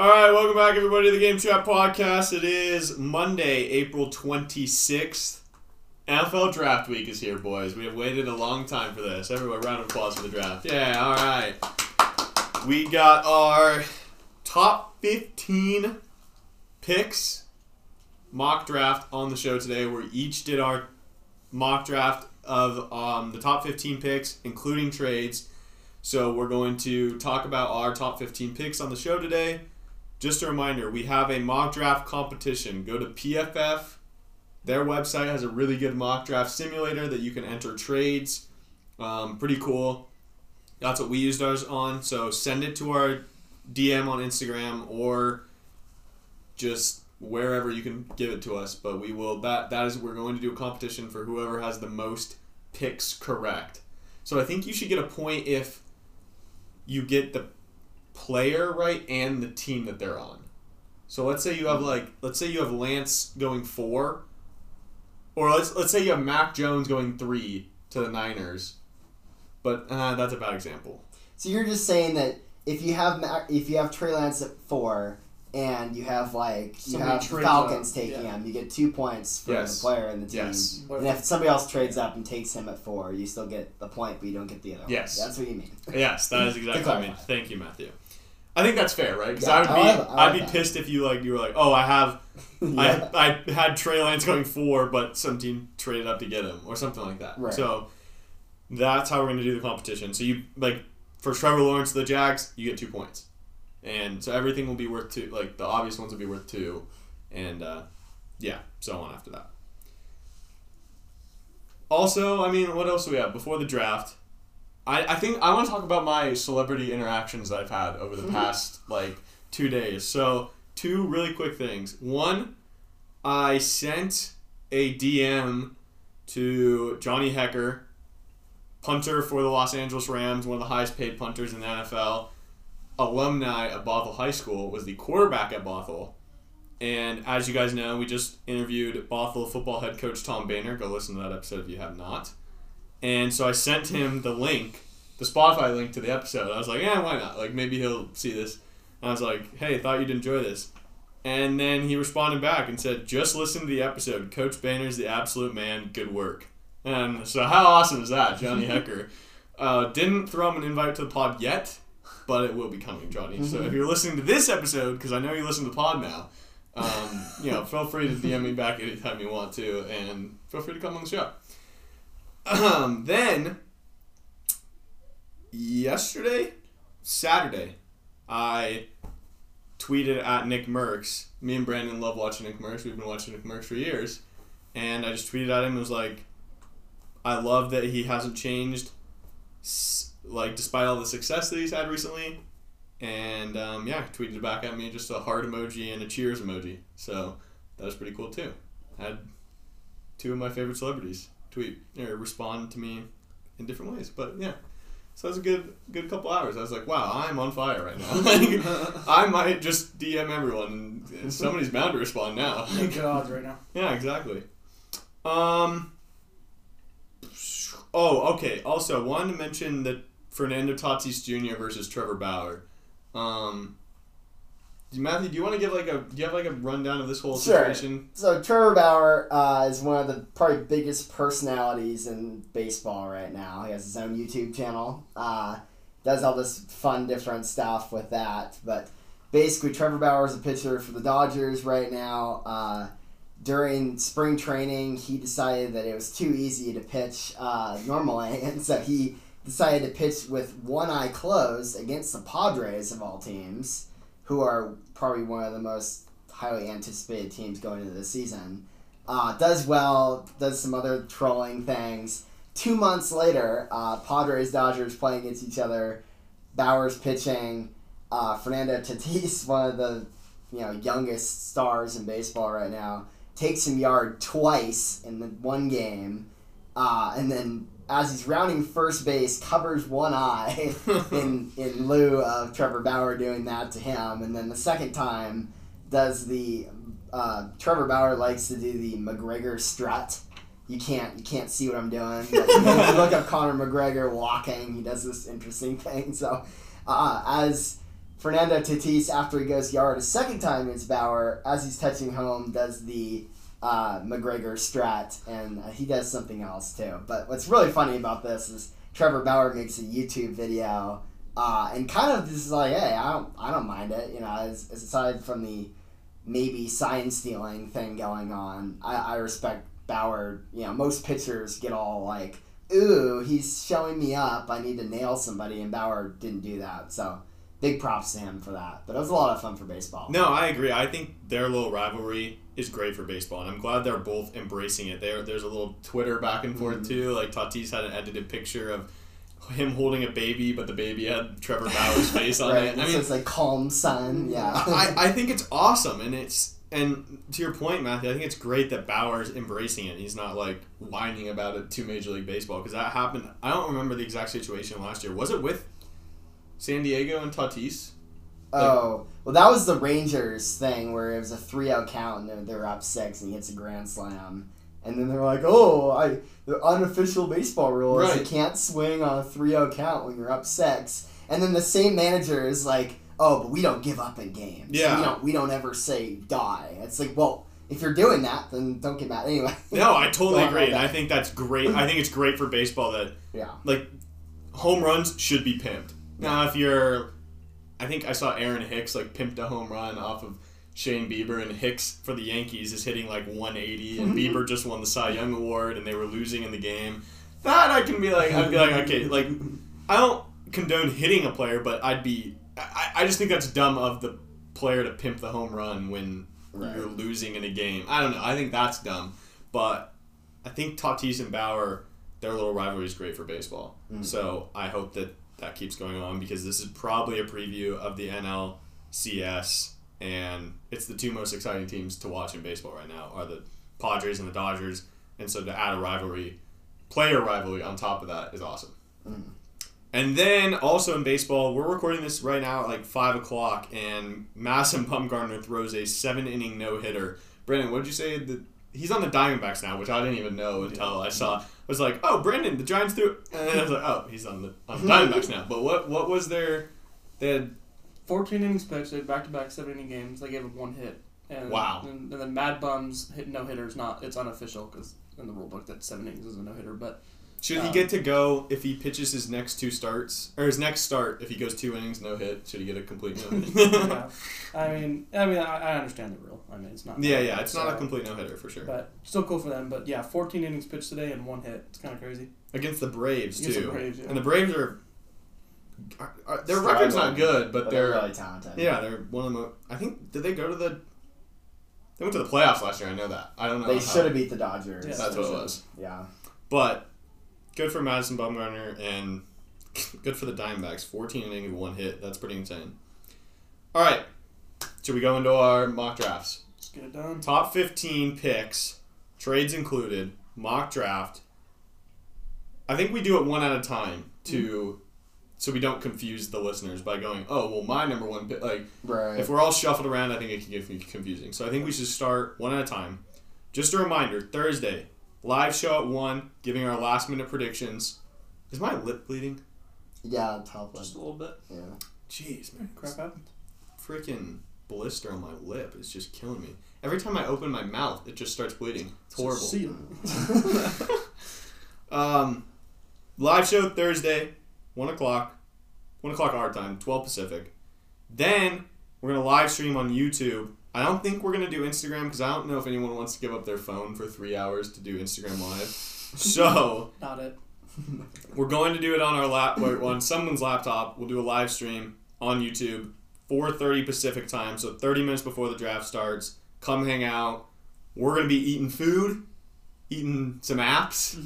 All right, welcome back, everybody, to the Game Chat Podcast. It is Monday, April 26th. NFL Draft Week is here, boys. We have waited a long time for this. Everyone, round of applause for the draft. Yeah, all right. We got our top 15 picks mock draft on the show today. We each did our mock draft of the top 15 picks, including trades. So we're going to talk about our top 15 picks on the show today. Just a reminder, we have a mock draft competition. Go to PFF. Their website has a really good mock draft simulator that you can enter trades. Pretty cool. That's what we used ours on. So send it to our DM on Instagram or just wherever you can give it to us. But we will. We're going to do a competition for whoever has the most picks correct. So I think you should get a point if you get the player right and the team that they're on. So let's say you have Lance going 4, or let's say you have Mac Jones going 3 to the Niners, but that's a bad example. So you're just saying that if you have Trey Lance at 4 and you have the Falcons taking him, you get 2 points for the player and the team. Yes. And if somebody else trades up and takes him at 4, you still get the point, but you don't get the other one. Yes. That's what you mean. Yes, that is exactly what I mean. Thank you, Matthew. I think that's fair, right? Because I'd be pissed if you were like, oh, I had Trey Lance going 4, but some team traded up to get him or something like that. Right. So that's how we're going to do the competition. So you for Trevor Lawrence of the Jags, you get 2 points. And so everything will be worth 2. Like, the obvious ones will be worth 2. And, so on after that. Also, I mean, what else do we have? Before the draft, I think I want to talk about my celebrity interactions that I've had over the past, 2 days. So, 2 really quick things. One, I sent a DM to Johnny Hekker, punter for the Los Angeles Rams, one of the highest paid punters in the NFL. Alumni at Bothell High School, was the quarterback at Bothell. And as you guys know, we just interviewed Bothell football head coach Tom Banner. Go listen to that episode if you have not. And so I sent him the link, the Spotify link to the episode. I was like, yeah, why not? Maybe he'll see this. And I was like, hey, thought you'd enjoy this. And then he responded back and said, just listen to the episode. Coach Banner's the absolute man. Good work. And so how awesome is that, Johnny Hekker? Didn't throw him an invite to the pod yet. But it will be coming, Johnny. Mm-hmm. So if you're listening to this episode, because I know you listen to the pod now, feel free to DM me back anytime you want to, and feel free to come on the show. Then, Saturday, I tweeted at Nick Mercks. Me and Brandon love watching Nick Mercks. We've been watching Nick Mercks for years. And I just tweeted at him and was like, I love that he hasn't changed despite all the success that he's had recently. And, tweeted back at me just a heart emoji and a cheers emoji. So, that was pretty cool, too. I had 2 of my favorite celebrities tweet or respond to me in different ways. But, yeah. So, that was a good couple hours. I was like, wow, I'm on fire right now. I might just DM everyone. And somebody's bound to respond now. Good odds right now. Yeah, exactly. Okay. Also, wanted to mention that Fernando Tatis Jr. versus Trevor Bauer. Matthew, do you want to give a rundown of this whole situation? Sure. So Trevor Bauer is one of the probably biggest personalities in baseball right now. He has his own YouTube channel. Does all this fun different stuff with that. But basically, Trevor Bauer is a pitcher for the Dodgers right now. During spring training, he decided that it was too easy to pitch normally, and so he decided to pitch with one eye closed against the Padres of all teams, who are probably one of the most highly anticipated teams going into the season. Does well, does some other trolling things. 2 months later, Padres, Dodgers playing against each other, Bauer's pitching, Fernando Tatis, one of the youngest stars in baseball right now, takes him yard twice in the one game, and then as he's rounding first base, covers one eye in lieu of Trevor Bauer doing that to him. And then the second time, does the Trevor Bauer likes to do the McGregor strut. You can't see what I'm doing. But you look up Conor McGregor walking. He does this interesting thing. So as Fernando Tatis, after he goes yard a second time against Bauer, as he's touching home, does the McGregor strat, and he does something else too. But what's really funny about this is Trevor Bauer makes a YouTube video, and kind of this is like, hey, I don't mind it, you know. As aside from the maybe sign stealing thing going on, I respect Bauer. You know, most pitchers get all like, ooh, he's showing me up, I need to nail somebody, and Bauer didn't do that, so big props to him for that. But it was a lot of fun for baseball. No, I agree. I think their little rivalry is great for baseball, and I'm glad they're both embracing it. There's a little Twitter back and forth, too. Like, Tatis had an edited picture of him holding a baby, but the baby had Trevor Bauer's face on it. I mean, it's like, calm son, yeah. I think it's awesome, and to your point, Matthew, I think it's great that Bauer's embracing it. He's not, like, whining about it to Major League Baseball, because that happened. I don't remember the exact situation last year. Was it with San Diego and Tatis? Oh, well, that was the Rangers thing where it was a 3-0 count and they're up 6 and he hits a grand slam. And then they're like, oh, the unofficial baseball rule is you can't swing on a 3-0 count when you're up 6. And then the same manager is like, oh, but we don't give up in games. Yeah. We don't ever say die. It's like, well, if you're doing that, then don't get mad anyway. No, I totally agree. And I think that's great. I think it's great for baseball that, like, home runs should be pimped. Now, if you're... I think I saw Aaron Hicks, like, pimped a home run off of Shane Bieber, and Hicks for the Yankees is hitting, like, 180, and Bieber just won the Cy Young Award, and they were losing in the game. That I can be like... I'd be like, okay, like, I don't condone hitting a player, but I'd be... I just think that's dumb of the player to pimp the home run when you're losing in a game. I don't know. I think that's dumb. But I think Tatis and Bauer, their little rivalry is great for baseball. Mm-hmm. So I hope that that keeps going on, because this is probably a preview of the NLCS, and it's the two most exciting teams to watch in baseball right now are the Padres and the Dodgers, and so to add a rivalry, player rivalry on top of that is awesome. Mm. And then also in baseball, we're recording this right now at like 5 o'clock, and Madison Bumgarner throws a 7-inning no-hitter. Brandon, what did you say? He's on the Diamondbacks now, which I didn't even know until I saw. I was like, oh, Brandon, the Giants threw it. And then I was like, oh, he's on the Diamondbacks now. But what was their... They had 14 innings pitched. They had back-to-back 7-inning games. They gave him one hit. And, wow. And then Mad Bums hit no-hitters. It's unofficial, because in the rule book that 7 innings is a no-hitter. But should he get to go if he pitches his next two starts? Or his next start, if he goes 2 innings, no hit, should he get a complete no-hit? Yeah. I mean, I understand the rule. I mean, it's not... Yeah, it's not a complete no-hitter, for sure. But still cool for them. But, yeah, 14 innings pitched today and one hit. It's kind of crazy. Against the Braves, too. And the Braves are their record's not good, but they're really talented. Yeah, they're one of the most... I think... Did they go to the... They went to the playoffs last year, I know that. I don't know. They should have beat the Dodgers. Yeah, that's what it was. Yeah. But... good for Madison Bumgarner and good for the Diamondbacks. 14 innings, one hit. That's pretty insane. All right. Should we go into our mock drafts? Let's get it done. Top 15 picks, trades included, mock draft. I think we do it one at a time so we don't confuse the listeners by going, oh, well, my number one pick. Like, if we're all shuffled around, I think it can get confusing. So I think we should start one at a time. Just a reminder, Thursday, live show at 1, giving our last-minute predictions. Is my lip bleeding? Yeah, top lip. Just a little bit. Yeah. Jeez, man. Crap happened. Freaking blister on my lip is just killing me. Every time I open my mouth, it just starts bleeding. It's horrible. See live show Thursday, 1 o'clock. 1 o'clock our time, 12 Pacific. Then, we're going to live stream on YouTube. I don't think we're going to do Instagram because I don't know if anyone wants to give up their phone for 3 hours to do Instagram Live. So... not it. We're going to do it on our on someone's laptop. We'll do a live stream on YouTube, 4:30 Pacific time, so 30 minutes before the draft starts. Come hang out. We're going to be eating food, eating some apps,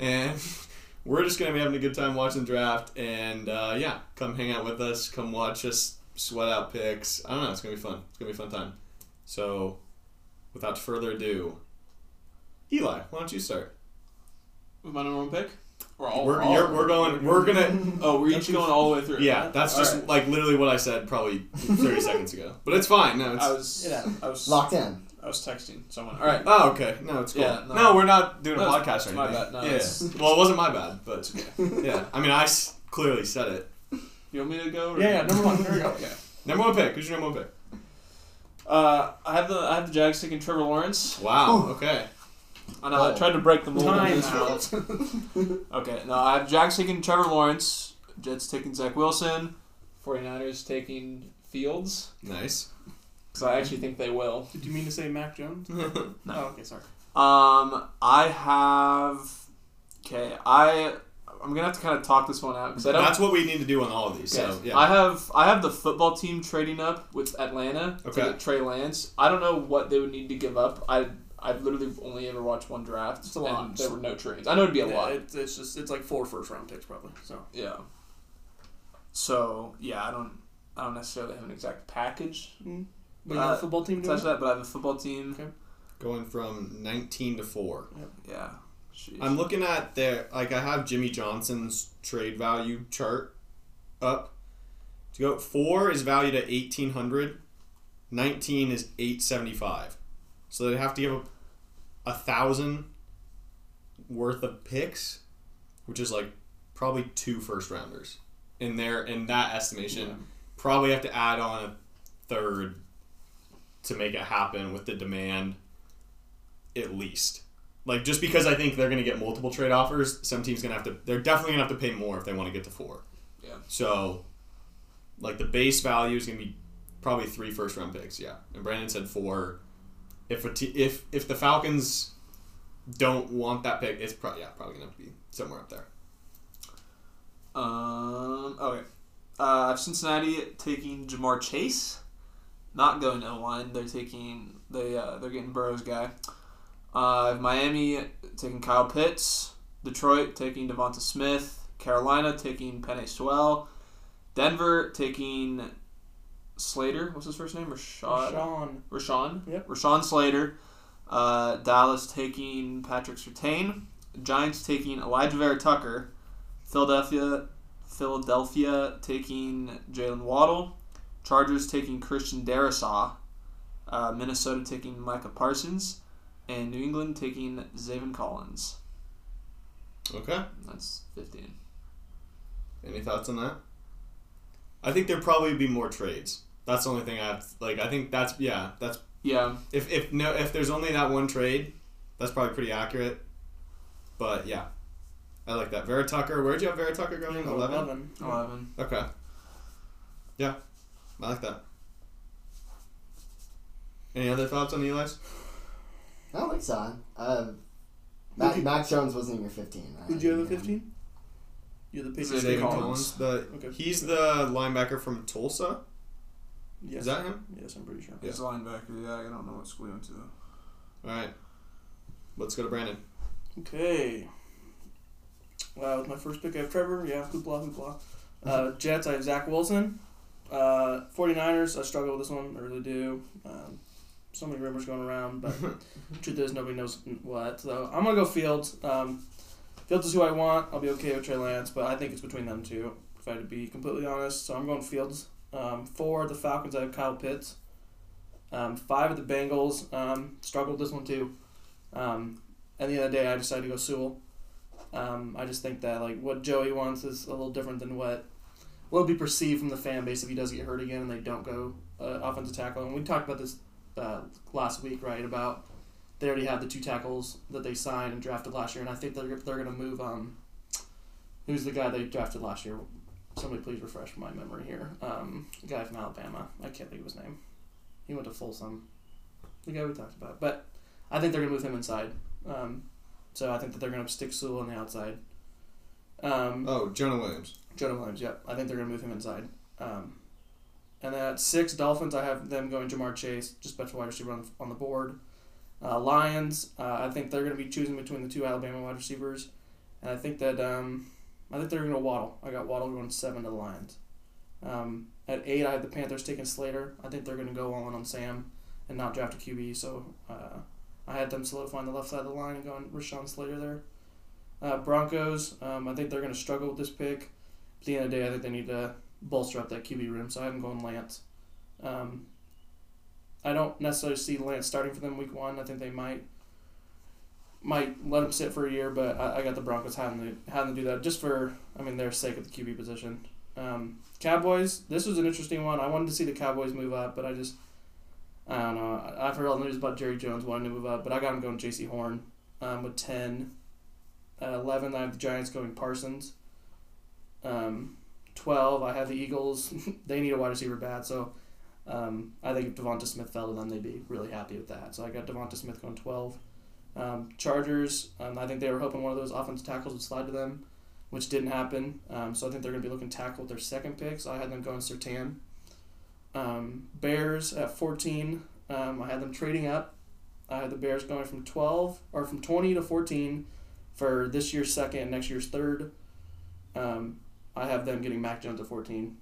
and we're just going to be having a good time watching the draft. And, yeah, come hang out with us. Come watch us sweat out picks. I don't know. It's going to be fun. It's going to be a fun time. So, without further ado, Eli, why don't you start? With my number one pick? We're each going all the way through. Yeah, that's just like literally what I said probably 30 seconds ago. But it's fine. No, I was locked in. I was texting someone. All right. Oh, okay. No, it's cool. Yeah, no, we're not doing a podcast right now. My bad. No, yeah. Well, it wasn't my bad, but it's okay. Yeah. I mean, I clearly said it. You want me to go? Or yeah, number one. Here we go. Okay. Number one pick. Who's your number one pick? I have the Jags taking Trevor Lawrence. Wow. Okay. I know. I tried to break the mold on this one. Okay. No, I have Jags taking Trevor Lawrence. Jets taking Zach Wilson. 49ers taking Fields. Nice. Because I actually think they will. Did you mean to say Mac Jones? No. Oh, okay. Sorry. I have. Okay. I'm gonna have to kind of talk this one out because that's what we need to do on all of these. Okay. So yeah, I have the football team trading up with Atlanta to get Trey Lance. I don't know what they would need to give up. I've literally only ever watched one draft. It's a lot. And there were no trades. I know it'd be a lot. It's like 4 first round picks probably. So yeah. So yeah, I don't necessarily have an exact package. Mm-hmm. But you have a football team. Touch that, but I have a football team. Okay. Going from 19 to 4. Yep. Yeah. Jeez. I'm looking at their, like, I have Jimmy Johnson's trade value chart up. To go 4 is valued at 1,800, 19 is 875. So they'd have to give up 1,000 worth of picks, which is like probably 2 first rounders in there in that estimation. Yeah. Probably have to add on a 3rd to make it happen with the demand, at least. Like, just because I think they're going to get multiple trade offers, some team's going to have to... They're definitely going to have to pay more if they want to get to 4. Yeah. So, like, the base value is going to be probably 3 first-round picks, yeah. And Brandon said 4. If the Falcons don't want that pick, it's probably going to have to be somewhere up there. Okay. I have Cincinnati taking Ja'Marr Chase. Not going to O-line. They're taking... They're getting Burrow's guy. Miami taking Kyle Pitts, Detroit taking Devonta Smith, Carolina taking Penei Sewell, Denver taking Slater. What's his first name? Rashawn. Yep. Rashawn Slater. Dallas taking Patrick Surtain, Giants taking Elijah Vera Tucker, Philadelphia taking Jalen Waddle, Chargers taking Christian Darrisaw, Minnesota taking Micah Parsons. And New England taking Zaven Collins. Okay. That's 15. Any thoughts on that? I think there'd probably be more trades. That's the only thing I have. Like, I think that's... Yeah. If there's only that one trade, that's probably pretty accurate. But, yeah. I like that. Vera Tucker. Where'd you have Vera Tucker going? 11? 11. Okay. Yeah. I like that. Any other thoughts on Eli's? I don't think so. Mac Jones wasn't even 15. Did you have a 15? You had the pick. Zayvon Collins. He's the linebacker from Tulsa. Yes. Is that him? Yes, I'm pretty sure. Yeah. He's a linebacker. Yeah, I don't know what school he went to. All right. Let's go to Brandon. Okay. Well, with my first pick, I have Trevor. Yeah, hoopla. Jets, I have Zach Wilson. 49ers, I struggle with this one. I really do. So many rumors going around, but the truth is nobody knows what. So I'm going to go Fields. Fields is who I want. I'll be okay with Trey Lance, but I think it's between them two, if I had to be completely honest. So I'm going Fields. 4, the Falcons, I have Kyle Pitts. 5, the Bengals. Struggled with this one, too. At the end of the day, I decided to go Sewell. I just think that like what Joey wants is a little different than what will be perceived from the fan base if he does get hurt again and they don't go offensive tackle. And we talked about this last week, right, about they already have the 2 tackles that they signed and drafted last year, and I think they're going to move who's the guy they drafted last year? Somebody please refresh my memory here. The guy from Alabama. I can't think of his name. He went to Folsom. The guy we talked about. But I think they're going to move him inside. So I think that they're going to stick Sewell on the outside. Jonah Williams. Jonah Williams, yep. I think they're going to move him inside. And then at 6, Dolphins, I have them going Ja'Marr Chase, just better wide receiver on the board. Lions, I think they're going to be choosing between the 2 Alabama wide receivers. And I think that they're going to Waddle. I got Waddle going 7 to the Lions. At 8, I have the Panthers taking Slater. I think they're going to go all in on Sam and not draft a QB. So I had them solidifying the left side of the line and going Rashawn Slater there. Broncos, I think they're going to struggle with this pick. At the end of the day, I think they need to bolster up that QB room, so I haven't gone Lance. I don't necessarily see Lance starting for them week one. I think they might let him sit for a year, but I got the Broncos having to do that just for, I mean, their sake of the QB position. Cowboys, this was an interesting one. I wanted to see the Cowboys move up, but I don't know. I've heard all the news about Jerry Jones wanting to move up, but I got him going J.C. Horn with 10. At 11, I have the Giants going Parsons. 12, I have the Eagles. They need a wide receiver bad, so I think if Devonta Smith fell to them, they'd be really happy with that. So I got Devonta Smith going 12. Chargers, I think they were hoping one of those offensive tackles would slide to them, which didn't happen. So I think they're going to be looking tackle with their second pick. So I had them going Surtain. Bears at 14, I had them trading up. I had the Bears going from 20 to 14 for this year's second and next year's third. I have them getting Mac Jones at 14.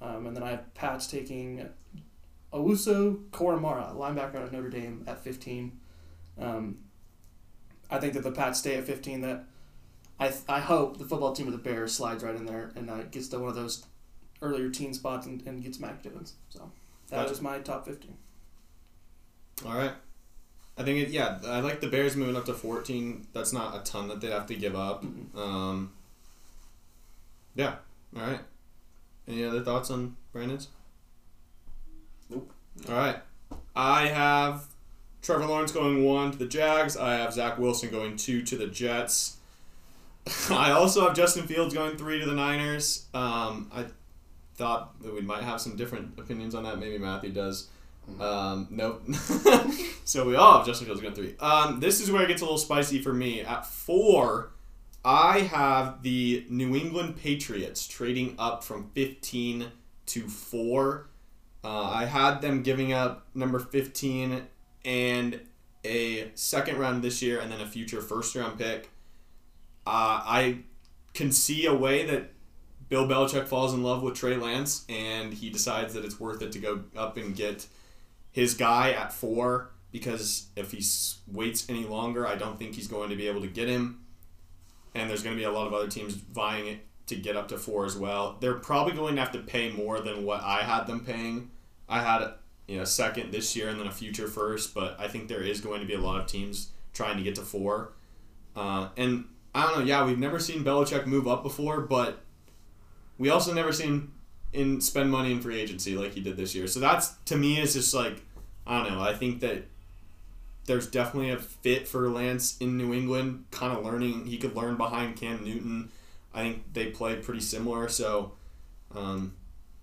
And then I have Pats taking Owusu Koramara, linebacker out of Notre Dame, at 15. I think that the Pats stay at 15. That I hope the football team of the Bears slides right in there and gets to one of those earlier teen spots and gets Mac Jones. So that was my top 15. All right. I think, I like the Bears moving up to 14. That's not a ton that they have to give up. Mm-hmm. Yeah. All right. Any other thoughts on Brandon's? Nope. All right. I have Trevor Lawrence going 1 to the Jags. I have Zach Wilson going 2 to the Jets. I also have Justin Fields going 3 to the Niners. I thought that we might have some different opinions on that. Maybe Matthew does. Nope. So we all have Justin Fields going 3. This is where it gets a little spicy for me. At 4... I have the New England Patriots trading up from 15 to 4. I had them giving up number 15 and a second round this year and then a future first round pick. I can see a way that Bill Belichick falls in love with Trey Lance and he decides that it's worth it to go up and get his guy at 4, because if he waits any longer, I don't think he's going to be able to get him. And there's going to be a lot of other teams vying it to get up to 4 as well. They're probably going to have to pay more than what I had them paying. I had a second this year and then a future first, but I think there is going to be a lot of teams trying to get to 4. And I don't know, we've never seen Belichick move up before, but we also never seen him spend money in free agency like he did this year. So that's, to me, is just like, I don't know, I think that there's definitely a fit for Lance in New England, kind of learning. He could learn behind Cam Newton. I think they play pretty similar. So, in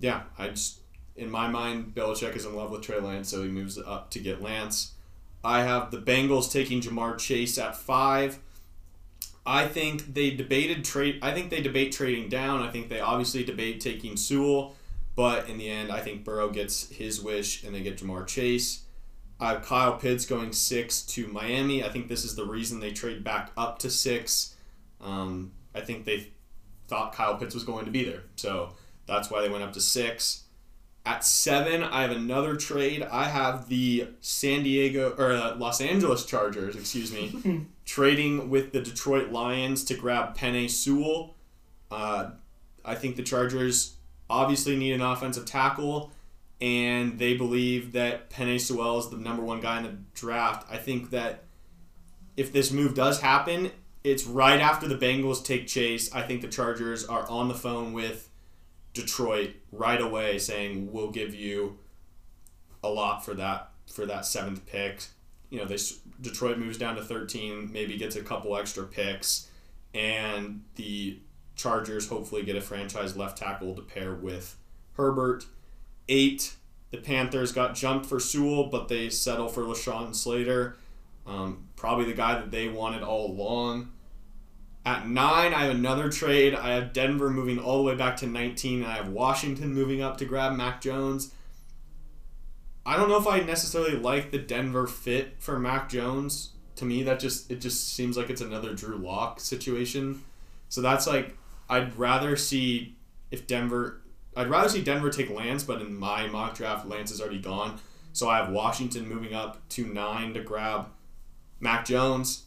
my mind, Belichick is in love with Trey Lance, so he moves up to get Lance. I have the Bengals taking Ja'Marr Chase at 5. I think they debate trading down. I think they obviously debate taking Sewell. But in the end, I think Burrow gets his wish, and they get Ja'Marr Chase. I have Kyle Pitts going 6 to Miami. I think this is the reason they trade back up to 6. I think they thought Kyle Pitts was going to be there, so that's why they went up to 6. At 7, I have another trade. I have the Los Angeles Chargers, trading with the Detroit Lions to grab Penei Sewell. I think the Chargers obviously need an offensive tackle, and they believe that Penei Sewell is the number one guy in the draft. I think that if this move does happen, it's right after the Bengals take Chase. I think the Chargers are on the phone with Detroit right away saying, we'll give you a lot for that 7th pick. Detroit moves down to 13, maybe gets a couple extra picks, and the Chargers hopefully get a franchise left tackle to pair with Herbert. 8, the Panthers got jumped for Sewell, but they settle for Rashawn Slater, probably the guy that they wanted all along. At 9, I have another trade. I have Denver moving all the way back to 19, and I have Washington moving up to grab Mac Jones. I don't know if I necessarily like the Denver fit for Mac Jones. To me, it just seems like it's another Drew Lock situation. So that's like, I'd rather see Denver take Lance, but in my mock draft, Lance is already gone. So I have Washington moving up to 9 to grab Mac Jones.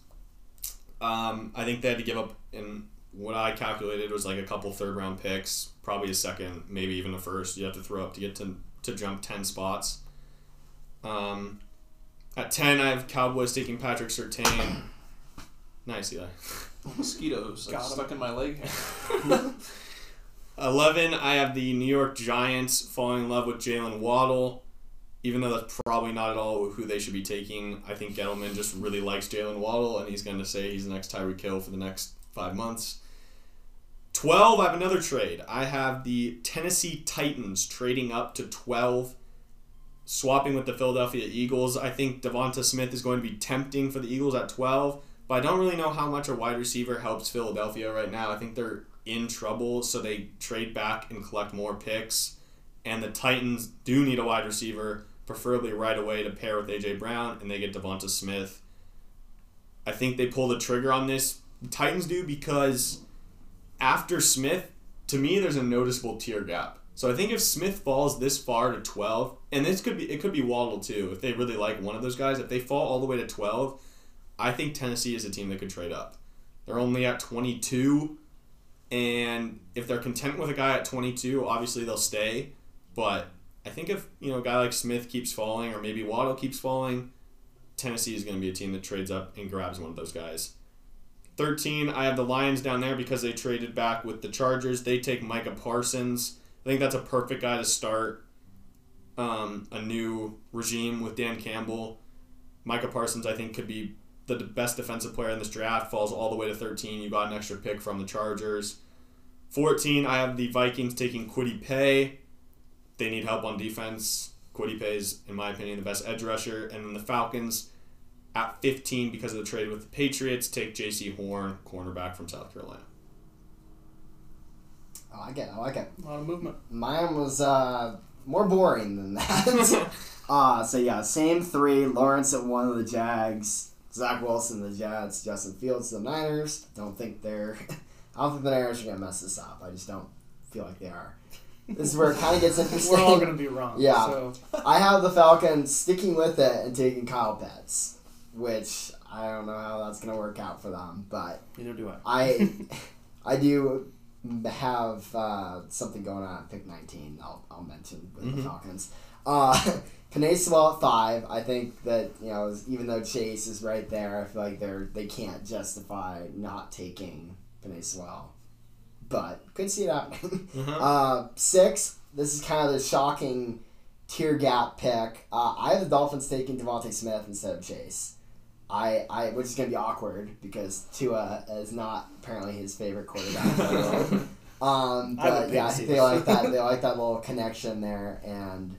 I think they had to give up, in what I calculated was like a couple third-round picks, probably a second, maybe even a first. You have to throw up to get to jump 10 spots. At 10, I have Cowboys taking Patrick Surtain. Nice, Eli. Mosquitoes stuck in my leg. 11, I have the New York Giants falling in love with Jalen Waddle, even though that's probably not at all who they should be taking. I think Gettleman just really likes Jalen Waddle, and he's going to say he's the next Tyreek Hill for the next 5 months. 12, I have another trade. I have the Tennessee Titans trading up to 12, swapping with the Philadelphia Eagles. I think Devonta Smith is going to be tempting for the Eagles at 12, but I don't really know how much a wide receiver helps Philadelphia right now. I think they're in trouble, so they trade back and collect more picks. And the Titans do need a wide receiver, preferably right away, to pair with A.J. Brown, and they get Devonta Smith. I think they pull the trigger on this. The Titans do, because after Smith, to me, there's a noticeable tier gap. So I think if Smith falls this far to 12, and this could be, it could be Waddle too, if they really like one of those guys, if they fall all the way to 12, I think Tennessee is a team that could trade up. They're only at 22, and if they're content with a guy at 22, obviously they'll stay. But I think if, you know, a guy like Smith keeps falling, or maybe Waddle keeps falling, Tennessee is going to be a team that trades up and grabs one of those guys. 13, I have the Lions down there because they traded back with the Chargers. They take Micah Parsons. I think that's a perfect guy to start a new regime with Dan Campbell. Micah Parsons, I think, could be the best defensive player in this draft. Falls all the way to 13. You got an extra pick from the Chargers. 14, I have the Vikings taking Kwity Paye. They need help on defense. Kwity Paye is, in my opinion, the best edge rusher. And then the Falcons, at 15, because of the trade with the Patriots, take J.C. Horn, cornerback from South Carolina. I like it. A lot of movement. Mine was more boring than that. Same three. Lawrence at one of the Jags. Zach Wilson, the Jets. Justin Fields, the Niners. I don't think the Niners are going to mess this up. I just don't feel like they are. This is where it kind of gets interesting. We're all going to be wrong. Yeah. So. I have the Falcons sticking with it and taking Kyle Pitts, which I don't know how that's going to work out for them. But neither do I. I do have something going on at pick 19. I'll mention with the Falcons. Penei Sewell at 5. I think that, you know, even though Chase is right there, I feel like they can't justify not taking Penei Sewell. But could see it happening. 6, this is kind of the shocking tier gap pick. I have the Dolphins taking Devonta Smith instead of Chase. I which is going to be awkward because Tua is not apparently his favorite quarterback. But yeah, they like that. They like that little connection there, and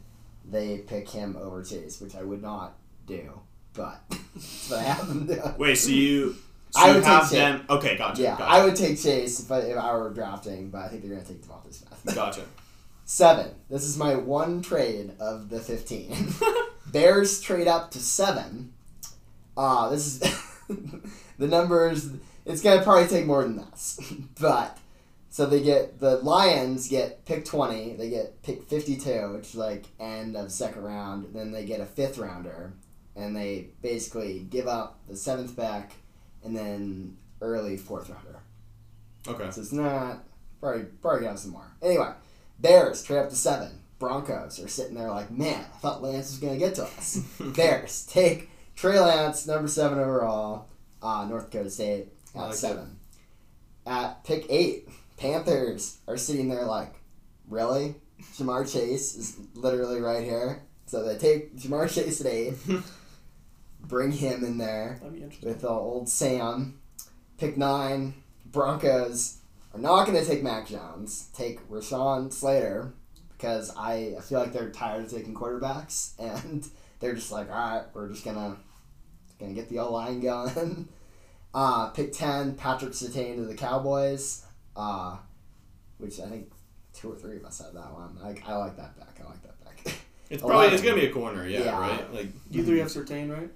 they pick him over Chase, which I would not do, but that's what I have them do. Wait, so you? So I would have take them. Chase. Okay, gotcha. Yeah, gotcha. I would take Chase if I were drafting, but I think they're going to take Devonta Smith. Gotcha. 7. This is my one trade of the 15. Bears trade up to 7. This is the numbers. It's going to probably take more than this, but so they get the Lions get pick 20. They get pick 52, which is like end of second round. Then they get a 5th rounder, and they basically give up the 7th pick. And then early 4th rounder. Okay. So it's not probably gonna have some more. Anyway, Bears trade up to 7. Broncos are sitting there like, man, I thought Lance was gonna get to us. Bears take Trey Lance, number 7 overall, North Dakota State at 7. It. At pick 8, Panthers are sitting there like, really? Ja'Marr Chase is literally right here. So they take Ja'Marr Chase at 8. Bring him in there with old Sam. Pick 9. Broncos are not going to take Mac Jones. Take Rashawn Slater because I feel like they're tired of taking quarterbacks, and they're just like, all right, we're just gonna get the O-line going. Pick 10. Patrick Surtain to the Cowboys, which I think 2 or 3 of us have that one. I like that pick. It's gonna be a corner, yeah. Right. Like you 3 have Surtain, right?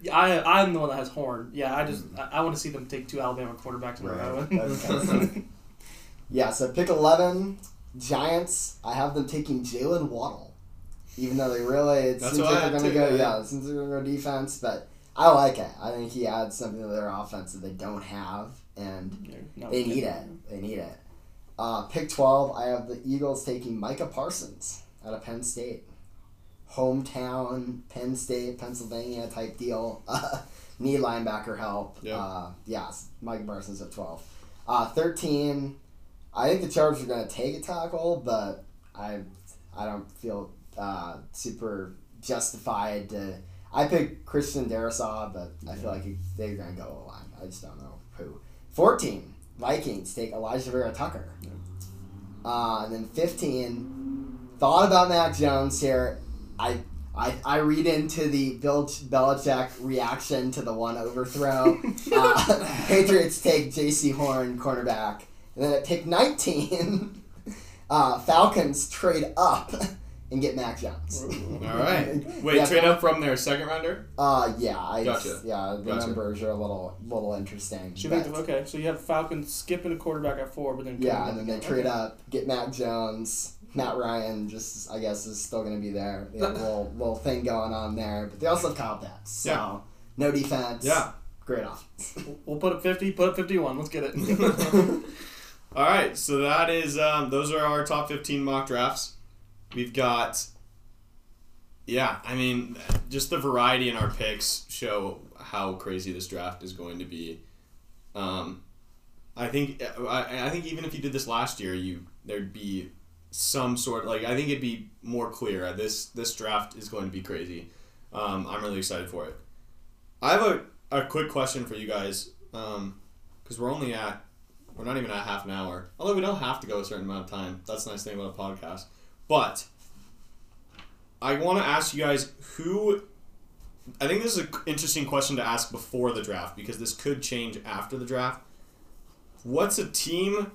I'm the one that has Horn. Yeah, I want to see them take 2 Alabama quarterbacks in a row. Okay. Yeah, so pick 11, Giants. I have them taking Jalen Waddle, even though it seems they're gonna go defense, but I like it. I think he adds something to their offense that they don't have, and they need it. Pick 12, I have the Eagles taking Micah Parsons out of Penn State. Hometown, Penn State, Pennsylvania type deal. Need linebacker help. Micah Parsons at 12. 13, I think the Chargers are going to take a tackle, but I don't feel super justified to. I picked Christian Darrisaw, but I feel like they're going to go to the line. I just don't know who. 14, Vikings take Elijah Vera Tucker. Yeah. And then 15, thought about Mac Jones here. I read into the Bill Belichick reaction to the one overthrow. Patriots take J.C. Horn, cornerback. And then at pick 19, Falcons trade up and get Mac Jones. All right. Wait, yeah, trade up from their second rounder? Yeah. Gotcha. Yeah, the numbers are a little interesting. Okay, so you have Falcons skipping a quarterback at 4, but then... Yeah, and then they trade up, get Mac Jones. Matt Ryan just, I guess, is still going to be there. They have a little thing going on there. But they also have Kyle Pitts. So, no defense. Yeah. Great offense. We'll put up 50, put up 51. Let's get it. All right, so that is those are our top 15 mock drafts. We've got, just the variety in our picks show how crazy this draft is going to be. I think even if you did this last year, there'd be some sort of, I think it'd be more clear. This draft is going to be crazy. I'm really excited for it. I have a quick question for you guys, because we're not even at half an hour. Although we don't have to go a certain amount of time. That's the nice thing about a podcast. But I want to ask you guys I think this is an interesting question to ask before the draft, because this could change after the draft. What's a team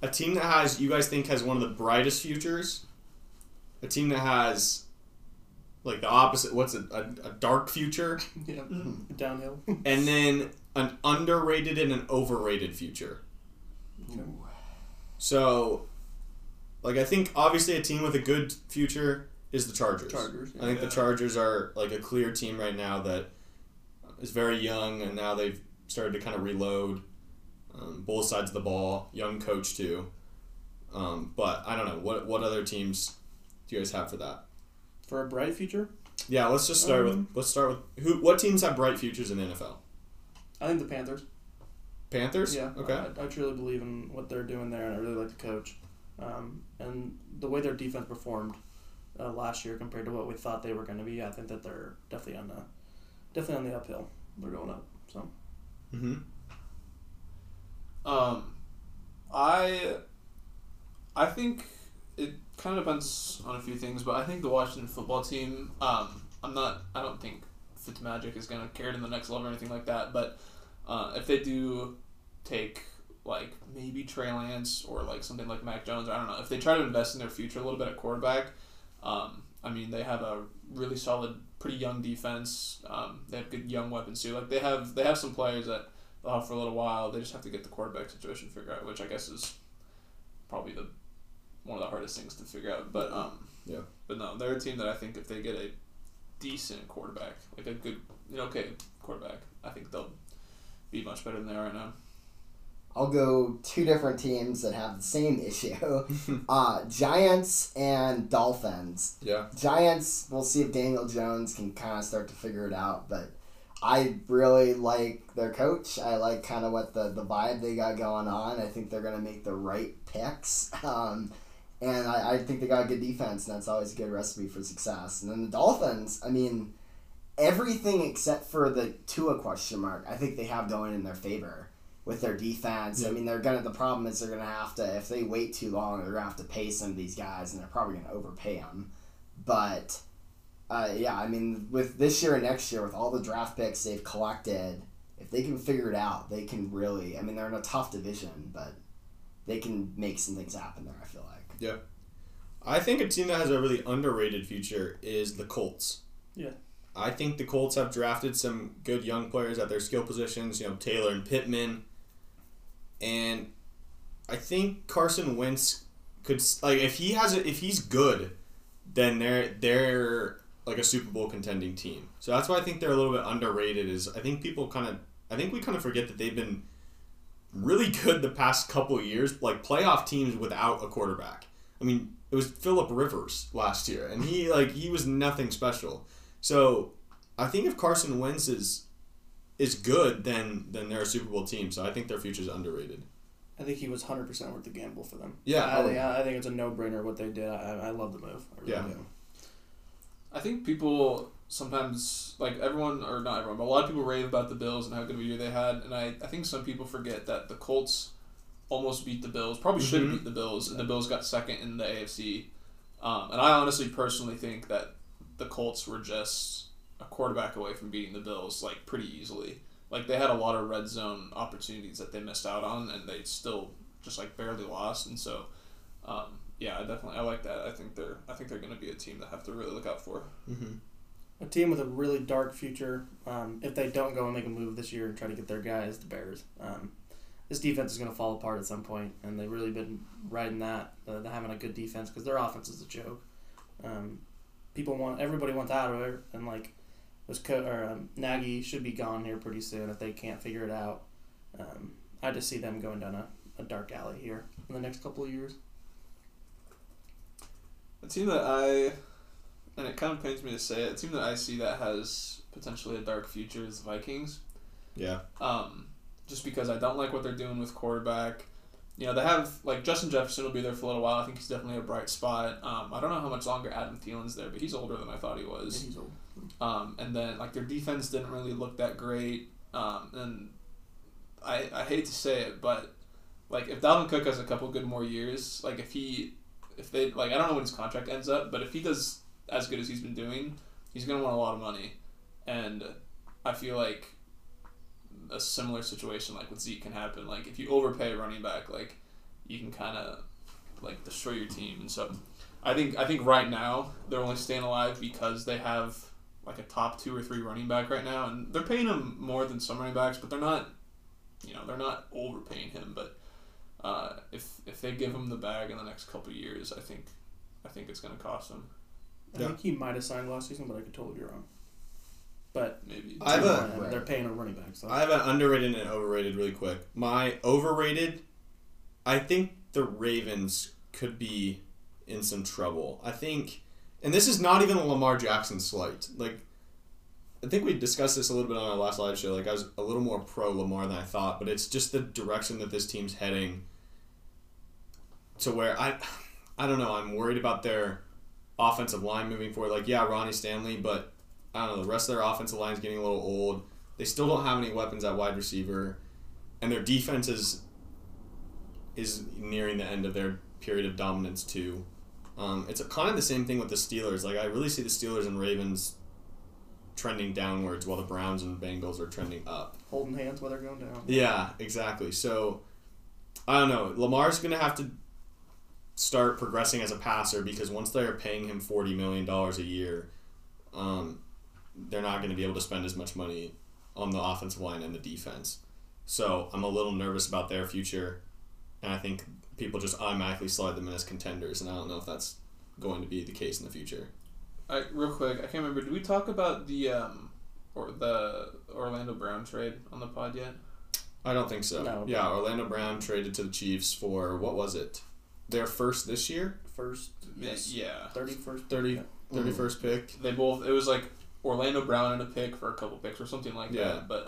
that you guys think has one of the brightest futures? A team that has the opposite, what's it, a dark future? Yeah, downhill. And then an underrated and an overrated future. Ooh. So... I think, obviously, a team with a good future is the Chargers. I think the Chargers are, a clear team right now that is very young, and now they've started to kind of reload both sides of the ball. Young coach, too. But, I don't know. What other teams do you guys have for that? For a bright future? Yeah, let's just start with what teams have bright futures in the NFL? I think the Panthers. Panthers? Yeah. Okay. I truly believe in what they're doing there, and I really like the coach. And the way their defense performed last year compared to what we thought they were going to be, I think that they're definitely on the uphill. They're going up. So. I think it kind of depends on a few things, but I think the Washington football team. I don't think Fitzmagic is going to carry it in the next level or anything like that. But if they do take. Maybe Trey Lance or something like Mac Jones. I don't know. If they try to invest in their future a little bit at quarterback, they have a really solid, pretty young defense. They have good young weapons too. They have some players that they'll have for a little while. They just have to get the quarterback situation figured out, which I guess is probably one of the hardest things to figure out. But but no, they're a team that I think if they get a decent quarterback, a good, okay quarterback, I think they'll be much better than they are right now. I'll go two different teams that have the same issue. Giants and Dolphins. Yeah. Giants, we'll see if Daniel Jones can kind of start to figure it out, but I really like their coach. I like kind of what the vibe they got going on. I think they're going to make the right picks. And I think they got a good defense, and that's always a good recipe for success. And then the Dolphins, everything except for the Tua question mark, I think they have going in their favor. With their defense, the problem is they're gonna have to. If they wait too long, they're gonna have to pay some of these guys, and they're probably gonna overpay them. But, with this year and next year, with all the draft picks they've collected, if they can figure it out, they can really. They're in a tough division, but they can make some things happen there. I feel like. Yeah, I think a team that has a really underrated future is the Colts. Yeah. I think the Colts have drafted some good young players at their skill positions. Taylor and Pittman. And I think Carson Wentz could if he's good, then they're a Super Bowl contending team. So that's why I think they're a little bit underrated. I think we kind of forget that they've been really good the past couple of years, playoff teams without a quarterback. It was Phillip Rivers last year, and he was nothing special. So I think if Carson Wentz is good, then they're a Super Bowl team. So I think their future is underrated. I think he was 100% worth the gamble for them. Yeah, I think it's a no-brainer what they did. I love the move. I really do. I think people sometimes, like everyone, or not everyone, but a lot of people rave about the Bills and how good of a year they had, and I think some people forget that the Colts almost beat the Bills, probably should have beat the Bills, and the Bills got second in the AFC. And I honestly personally think that the Colts were just a quarterback away from beating the Bills, like, pretty easily. Like, they had a lot of red zone opportunities that they missed out on, and they still just, like, barely lost. And so, I like that. I think they're going to be a team that I have to really look out for. Mm-hmm. A team with a really dark future. If they don't go and make a move this year and try to get their guys, the Bears. This defense is going to fall apart at some point, and they've really been riding that. They're having a good defense because their offense is a joke. Everybody wants out of it, and, like, Nagy should be gone here pretty soon if they can't figure it out. I just see them going down a dark alley here in the next couple of years. A team that and it kind of pains me to say it, a team that I see that has potentially a dark future is the Vikings. Yeah. Just because I don't like what they're doing with quarterback. You know, they have, like, Justin Jefferson will be there for a little while. I think he's definitely a bright spot. I don't know how much longer Adam Thielen's there, but he's older than I thought he was. Yeah, he's old. And then, like, their defense didn't really look that great. And I hate to say it, but, like, if Dalvin Cook has a couple good more years, like, if they I don't know when his contract ends up, but if he does as good as he's been doing, he's going to want a lot of money. And I feel like a similar situation, like, with Zeke can happen. Like, if you overpay a running back, like, you can kind of, like, destroy your team. And so I think right now they're only staying alive because they have, like, a top 2 or 3 running back right now, and they're paying him more than some running backs, but they're not overpaying him. But if they give him the bag in the next couple of years, I think it's going to cost him. I think he might have signed last season, but I could totally be wrong. But maybe they're paying a running back. So I have an underrated and overrated really quick. My overrated, I think the Ravens could be in some trouble. I think, and this is not even a Lamar Jackson slight. Like, I think we discussed this a little bit on our last live show. Like, I was a little more pro Lamar than I thought, but it's just the direction that this team's heading. To where I don't know. I'm worried about their offensive line moving forward. Like, yeah, Ronnie Stanley, but I don't know, the rest of their offensive line is getting a little old. They still don't have any weapons at wide receiver, and their defense is nearing the end of their period of dominance too. It's kind of the same thing with the Steelers. Like, I really see the Steelers and Ravens trending downwards while the Browns and Bengals are trending up. Holding hands while they're going down. Yeah, exactly. So, I don't know. Lamar's going to have to start progressing as a passer because once they're paying him $40 million a year, they're not going to be able to spend as much money on the offensive line and the defense. So I'm a little nervous about their future, and I think people just automatically slide them in as contenders, and I don't know if that's going to be the case in the future. Real quick, I can't remember, did we talk about the Orlando Brown trade on the pod yet? I don't think so. No. Yeah, Orlando Brown traded to the Chiefs for, what was it? Their first this year? First, yes. Yeah. 31st pick. They both, it was like Orlando Brown and a pick for a couple picks or something like that. But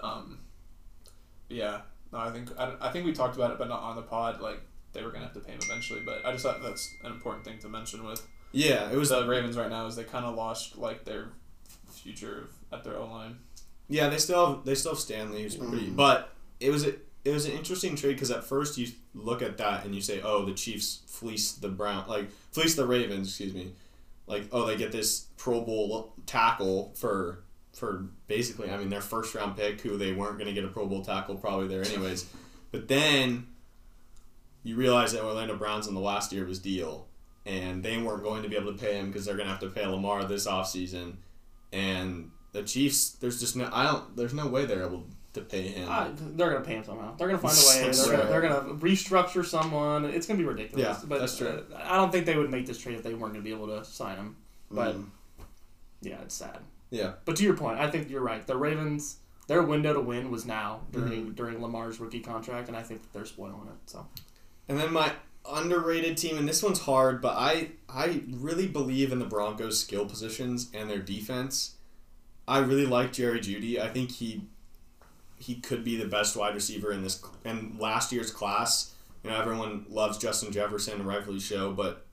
yeah, no, I think we talked about it, but not on the pod. Like, they were gonna have to pay him eventually. But I just thought that's an important thing to mention with. Yeah, it was the Ravens right now is they kind of lost like their future at their O-line. Yeah, they still have Stanley, who's pretty. But it was an interesting trade because at first you look at that and you say, oh, the Chiefs fleeced the Ravens, excuse me. Like, oh, they get this Pro Bowl tackle for basically, I mean, their first-round pick, who they weren't going to get a Pro Bowl tackle probably there anyways. But then you realize that Orlando Brown's in the last year of his deal, and they weren't going to be able to pay him because they're going to have to pay Lamar this offseason. And the Chiefs, there's no way they're able to pay him. They're going to pay him somehow. They're going to find a way. They're going to restructure someone. It's going to be ridiculous. Yeah, but that's true. I don't think they would make this trade if they weren't going to be able to sign him. But, yeah, it's sad. Yeah. But to your point, I think you're right. The Ravens, their window to win was now during Lamar's rookie contract, and I think that they're spoiling it. So. And then my underrated team, and this one's hard, but I really believe in the Broncos' skill positions and their defense. I really like Jerry Jeudy. I think he could be the best wide receiver in last year's class. You know, everyone loves Justin Jefferson, rightfully so, but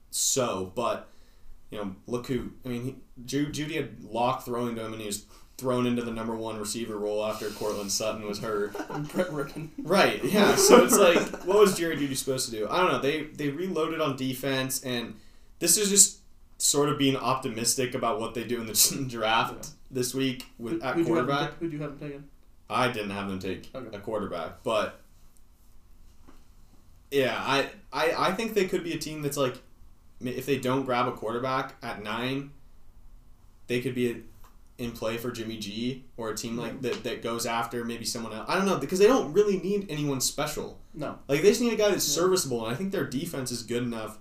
you know, look who, I mean, Judy had Locke throwing to him, and he was thrown into the number one receiver role after Cortland Sutton was hurt. Brett Rippon. Right, yeah. So it's like, what was Jerry Jeudy supposed to do? I don't know. They reloaded on defense, and this is just sort of being optimistic about what they do in the draft this week at quarterback. Who do you have them taking? I didn't have them take a quarterback, but yeah, I think they could be a team that's like, if they don't grab a quarterback at 9, they could be in play for Jimmy G or a team like that goes after maybe someone else. I don't know, because they don't really need anyone special. No. Like, they just need a guy that's serviceable, and I think their defense is good enough,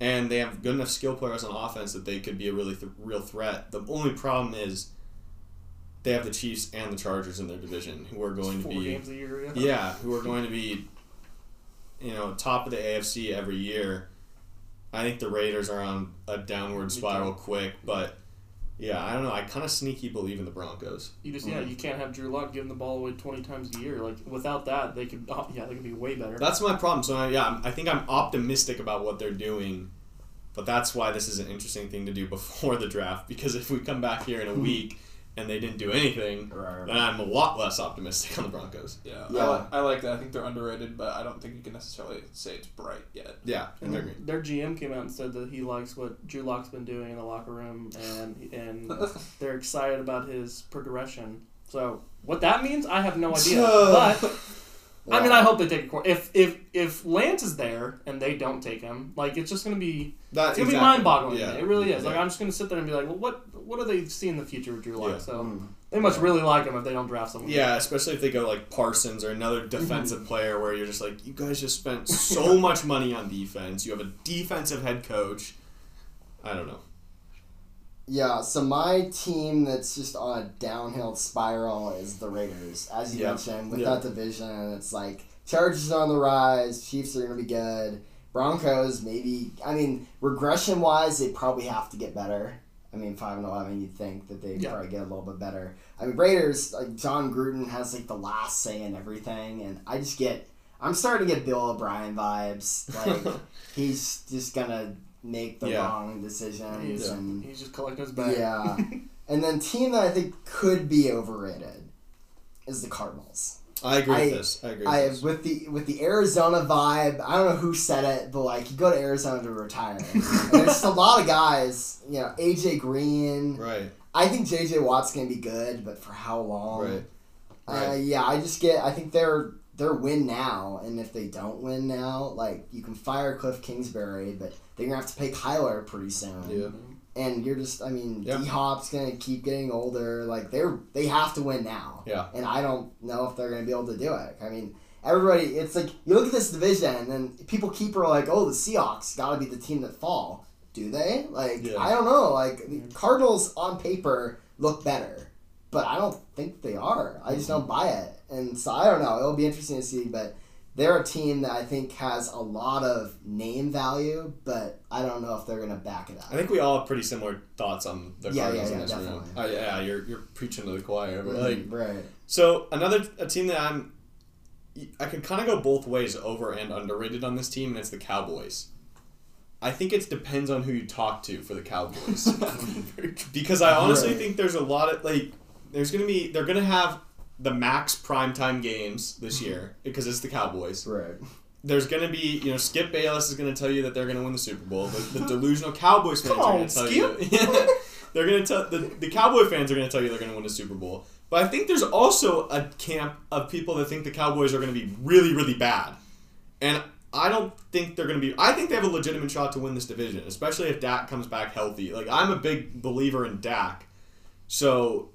and they have good enough skill players on offense that they could be a really real threat. The only problem is they have the Chiefs and the Chargers in their division, who are going to be 4 games a year, who are going to be, you know, top of the AFC every year. I think the Raiders are on a downward spiral quick, but yeah, I don't know. I kind of sneaky believe in the Broncos. You just you can't have Drew Lock giving the ball away 20 times a year. Like, without that, they could be way better. That's my problem. So I think I'm optimistic about what they're doing, but that's why this is an interesting thing to do before the draft, because if we come back here in a week and they didn't do anything, then I'm a lot less optimistic on the Broncos. Yeah, I like that. I think they're underrated, but I don't think you can necessarily say it's bright yet. Yeah, and their GM came out and said that he likes what Drew Lock's been doing in the locker room, and they're excited about his progression. So what that means, I have no idea. But I mean, I hope they take a quarterback. If Lance is there and they don't take him, like, it's just going to be be mind-boggling. Yeah. It really is. Yeah. Like, I'm just going to sit there and be like, well, what do they see in the future with Drew Lock? Yeah. So they must really like him if they don't draft someone. Yeah, especially if they go like Parsons or another defensive player, where you're just like, you guys just spent so much money on defense. You have a defensive head coach. I don't know. Yeah, so my team that's just on a downhill spiral is the Raiders. As you mentioned, with that division, it's like Chargers are on the rise, Chiefs are going to be good, Broncos maybe, I mean, regression-wise, they probably have to get better. I mean, 5-11, you'd think that they'd probably get a little bit better. I mean, Raiders, like, John Gruden has, like, the last say in everything, and I'm starting to get Bill O'Brien vibes. Like, he's just going to make the wrong decisions. And he's just collecting his bag. Yeah. And then team that I think could be overrated is the Cardinals. I agree with this. With the Arizona vibe, I don't know who said it, but, like, you go to Arizona to retire. And there's just a lot of guys, you know, A.J. Green. Right. I think J.J. Watt's going to be good, but for how long? Right. I think they're win now, and if they don't win now, like, you can fire Cliff Kingsbury, but they're going to have to pay Kyler pretty soon. Yeah. And you're just, I mean, D-Hop's going to keep getting older. Like, they have to win now. Yeah. And I don't know if they're going to be able to do it. I mean, everybody, it's like, you look at this division, and then people keep are like, oh, the Seahawks got to be the team that fall. Do they? Like, I don't know. Like, the Cardinals on paper look better, but I don't think they are. I just don't buy it. And so, I don't know. It'll be interesting to see, but they're a team that I think has a lot of name value, but I don't know if they're going to back it up. I think we all have pretty similar thoughts on the Cardinals in this room. Yeah, you're preaching to the choir. But So a team that I could kind of go both ways, over and underrated on this team, and it's the Cowboys. I think it depends on who you talk to for the Cowboys, because I honestly think there's a lot of, like, they're going to have the max primetime games this year because it's the Cowboys. Right. There's going to be, you know, Skip Bayless is going to tell you that they're going to win the Super Bowl. The delusional Cowboys fans are going to tell you. They're going to tell the Cowboy fans are going to tell you they're going to win the Super Bowl. But I think there's also a camp of people that think the Cowboys are going to be really, really bad. And I don't think they're going to be. I think they have a legitimate shot to win this division, especially if Dak comes back healthy. Like, I'm a big believer in Dak. So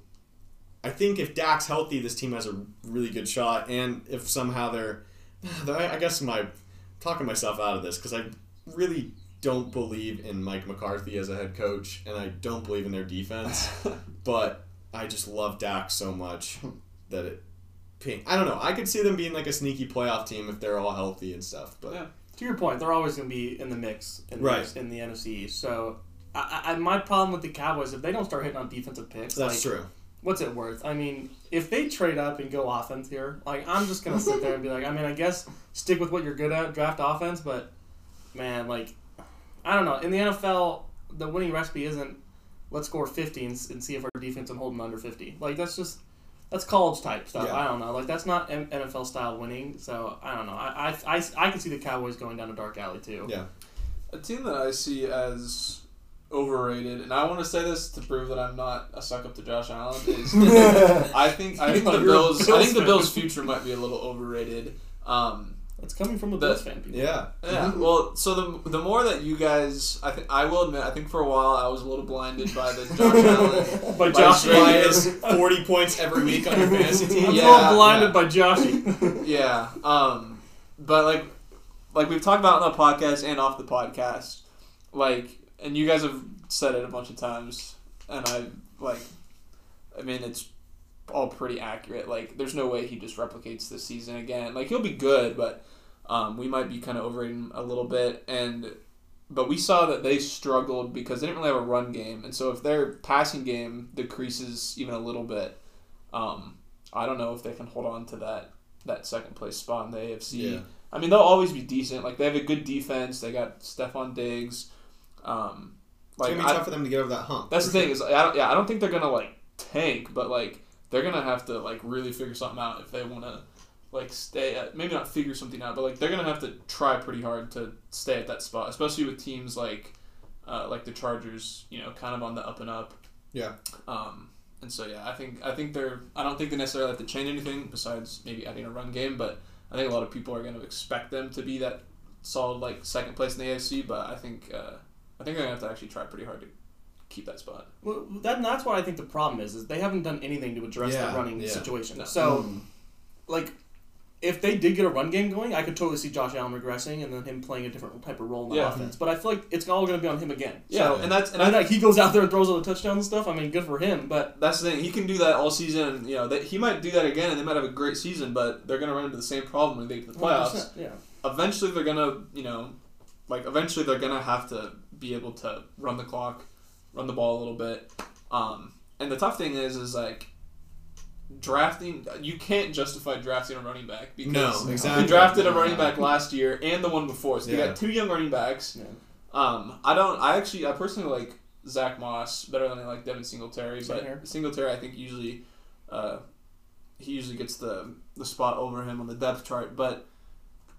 I think if Dak's healthy, this team has a really good shot. And if somehow I guess I'm talking myself out of this, because I really don't believe in Mike McCarthy as a head coach, and I don't believe in their defense. But I just love Dak so much that I don't know. I could see them being like a sneaky playoff team if they're all healthy and stuff. But yeah, to your point, they're always going to be in the mix in the NFC East. So my problem with the Cowboys, if they don't start hitting on defensive picks, that's true. what's it worth? I mean, if they trade up and go offense here, like, I'm just going to sit there and be like, I mean, I guess stick with what you're good at, draft offense, but, man, like, I don't know. In the NFL, the winning recipe isn't let's score 50 and see if our defense can hold them under 50. Like, that's just, that's college-type stuff. Yeah. I don't know. Like, that's not NFL-style winning, so I don't know. I can see the Cowboys going down a dark alley, too. Yeah. A team that I see as overrated, and I want to say this to prove that I'm not a suck up to Josh Allen, is I think the Bills. I think the Bills' future might be a little overrated. It's coming from a Bills fan, people. Yeah, yeah. Well, so the more that you guys, I will admit, I think for a while I was a little blinded by the Josh Allen. By Josh Ryan's 40 points every week on your fantasy team. I'm a little blinded by Joshy. Yeah, but like we've talked about on the podcast and off the podcast, like. And you guys have said it a bunch of times, and I mean, it's all pretty accurate. Like, there's no way he just replicates this season again. Like, he'll be good, but we might be kind of overrating a little bit. But we saw that they struggled because they didn't really have a run game. And so if their passing game decreases even a little bit, I don't know if they can hold on to that second-place spot in the AFC. Yeah. I mean, they'll always be decent. Like, they have a good defense. They got Stephon Diggs. It's gonna be tough for them to get over that hump. That's the thing is, I don't think they're gonna tank, but they're gonna have to really figure something out if they want to stay at, maybe not figure something out, but they're gonna have to try pretty hard to stay at that spot, especially with teams like the Chargers, kind of on the up and up. Yeah. And so yeah, I think I don't think they necessarily have to change anything besides maybe adding a run game, but I think a lot of people are gonna expect them to be that solid second place in the AFC, but I think they're going to have to actually try pretty hard to keep that spot. Well, that's what I think the problem is they haven't done anything to address the running situation. No. So, if they did get a run game going, I could totally see Josh Allen regressing and then him playing a different type of role in the offense. But I feel like it's all going to be on him again. Yeah, so, and he goes out there and throws all the touchdowns and stuff. I mean, good for him, but... That's the thing. He can do that all season. And, he might do that again, and they might have a great season, but they're going to run into the same problem when they get to the playoffs. Yeah. Eventually, they're going to, eventually they're going to have to be able to run the clock, run the ball a little bit. And the tough thing is drafting, you can't justify drafting a running back because you drafted a running back last year and the one before. So you got two young running backs. Yeah. I personally like Zach Moss better than I like Devin Singletary. Singletary, I think he usually gets the spot over him on the depth chart.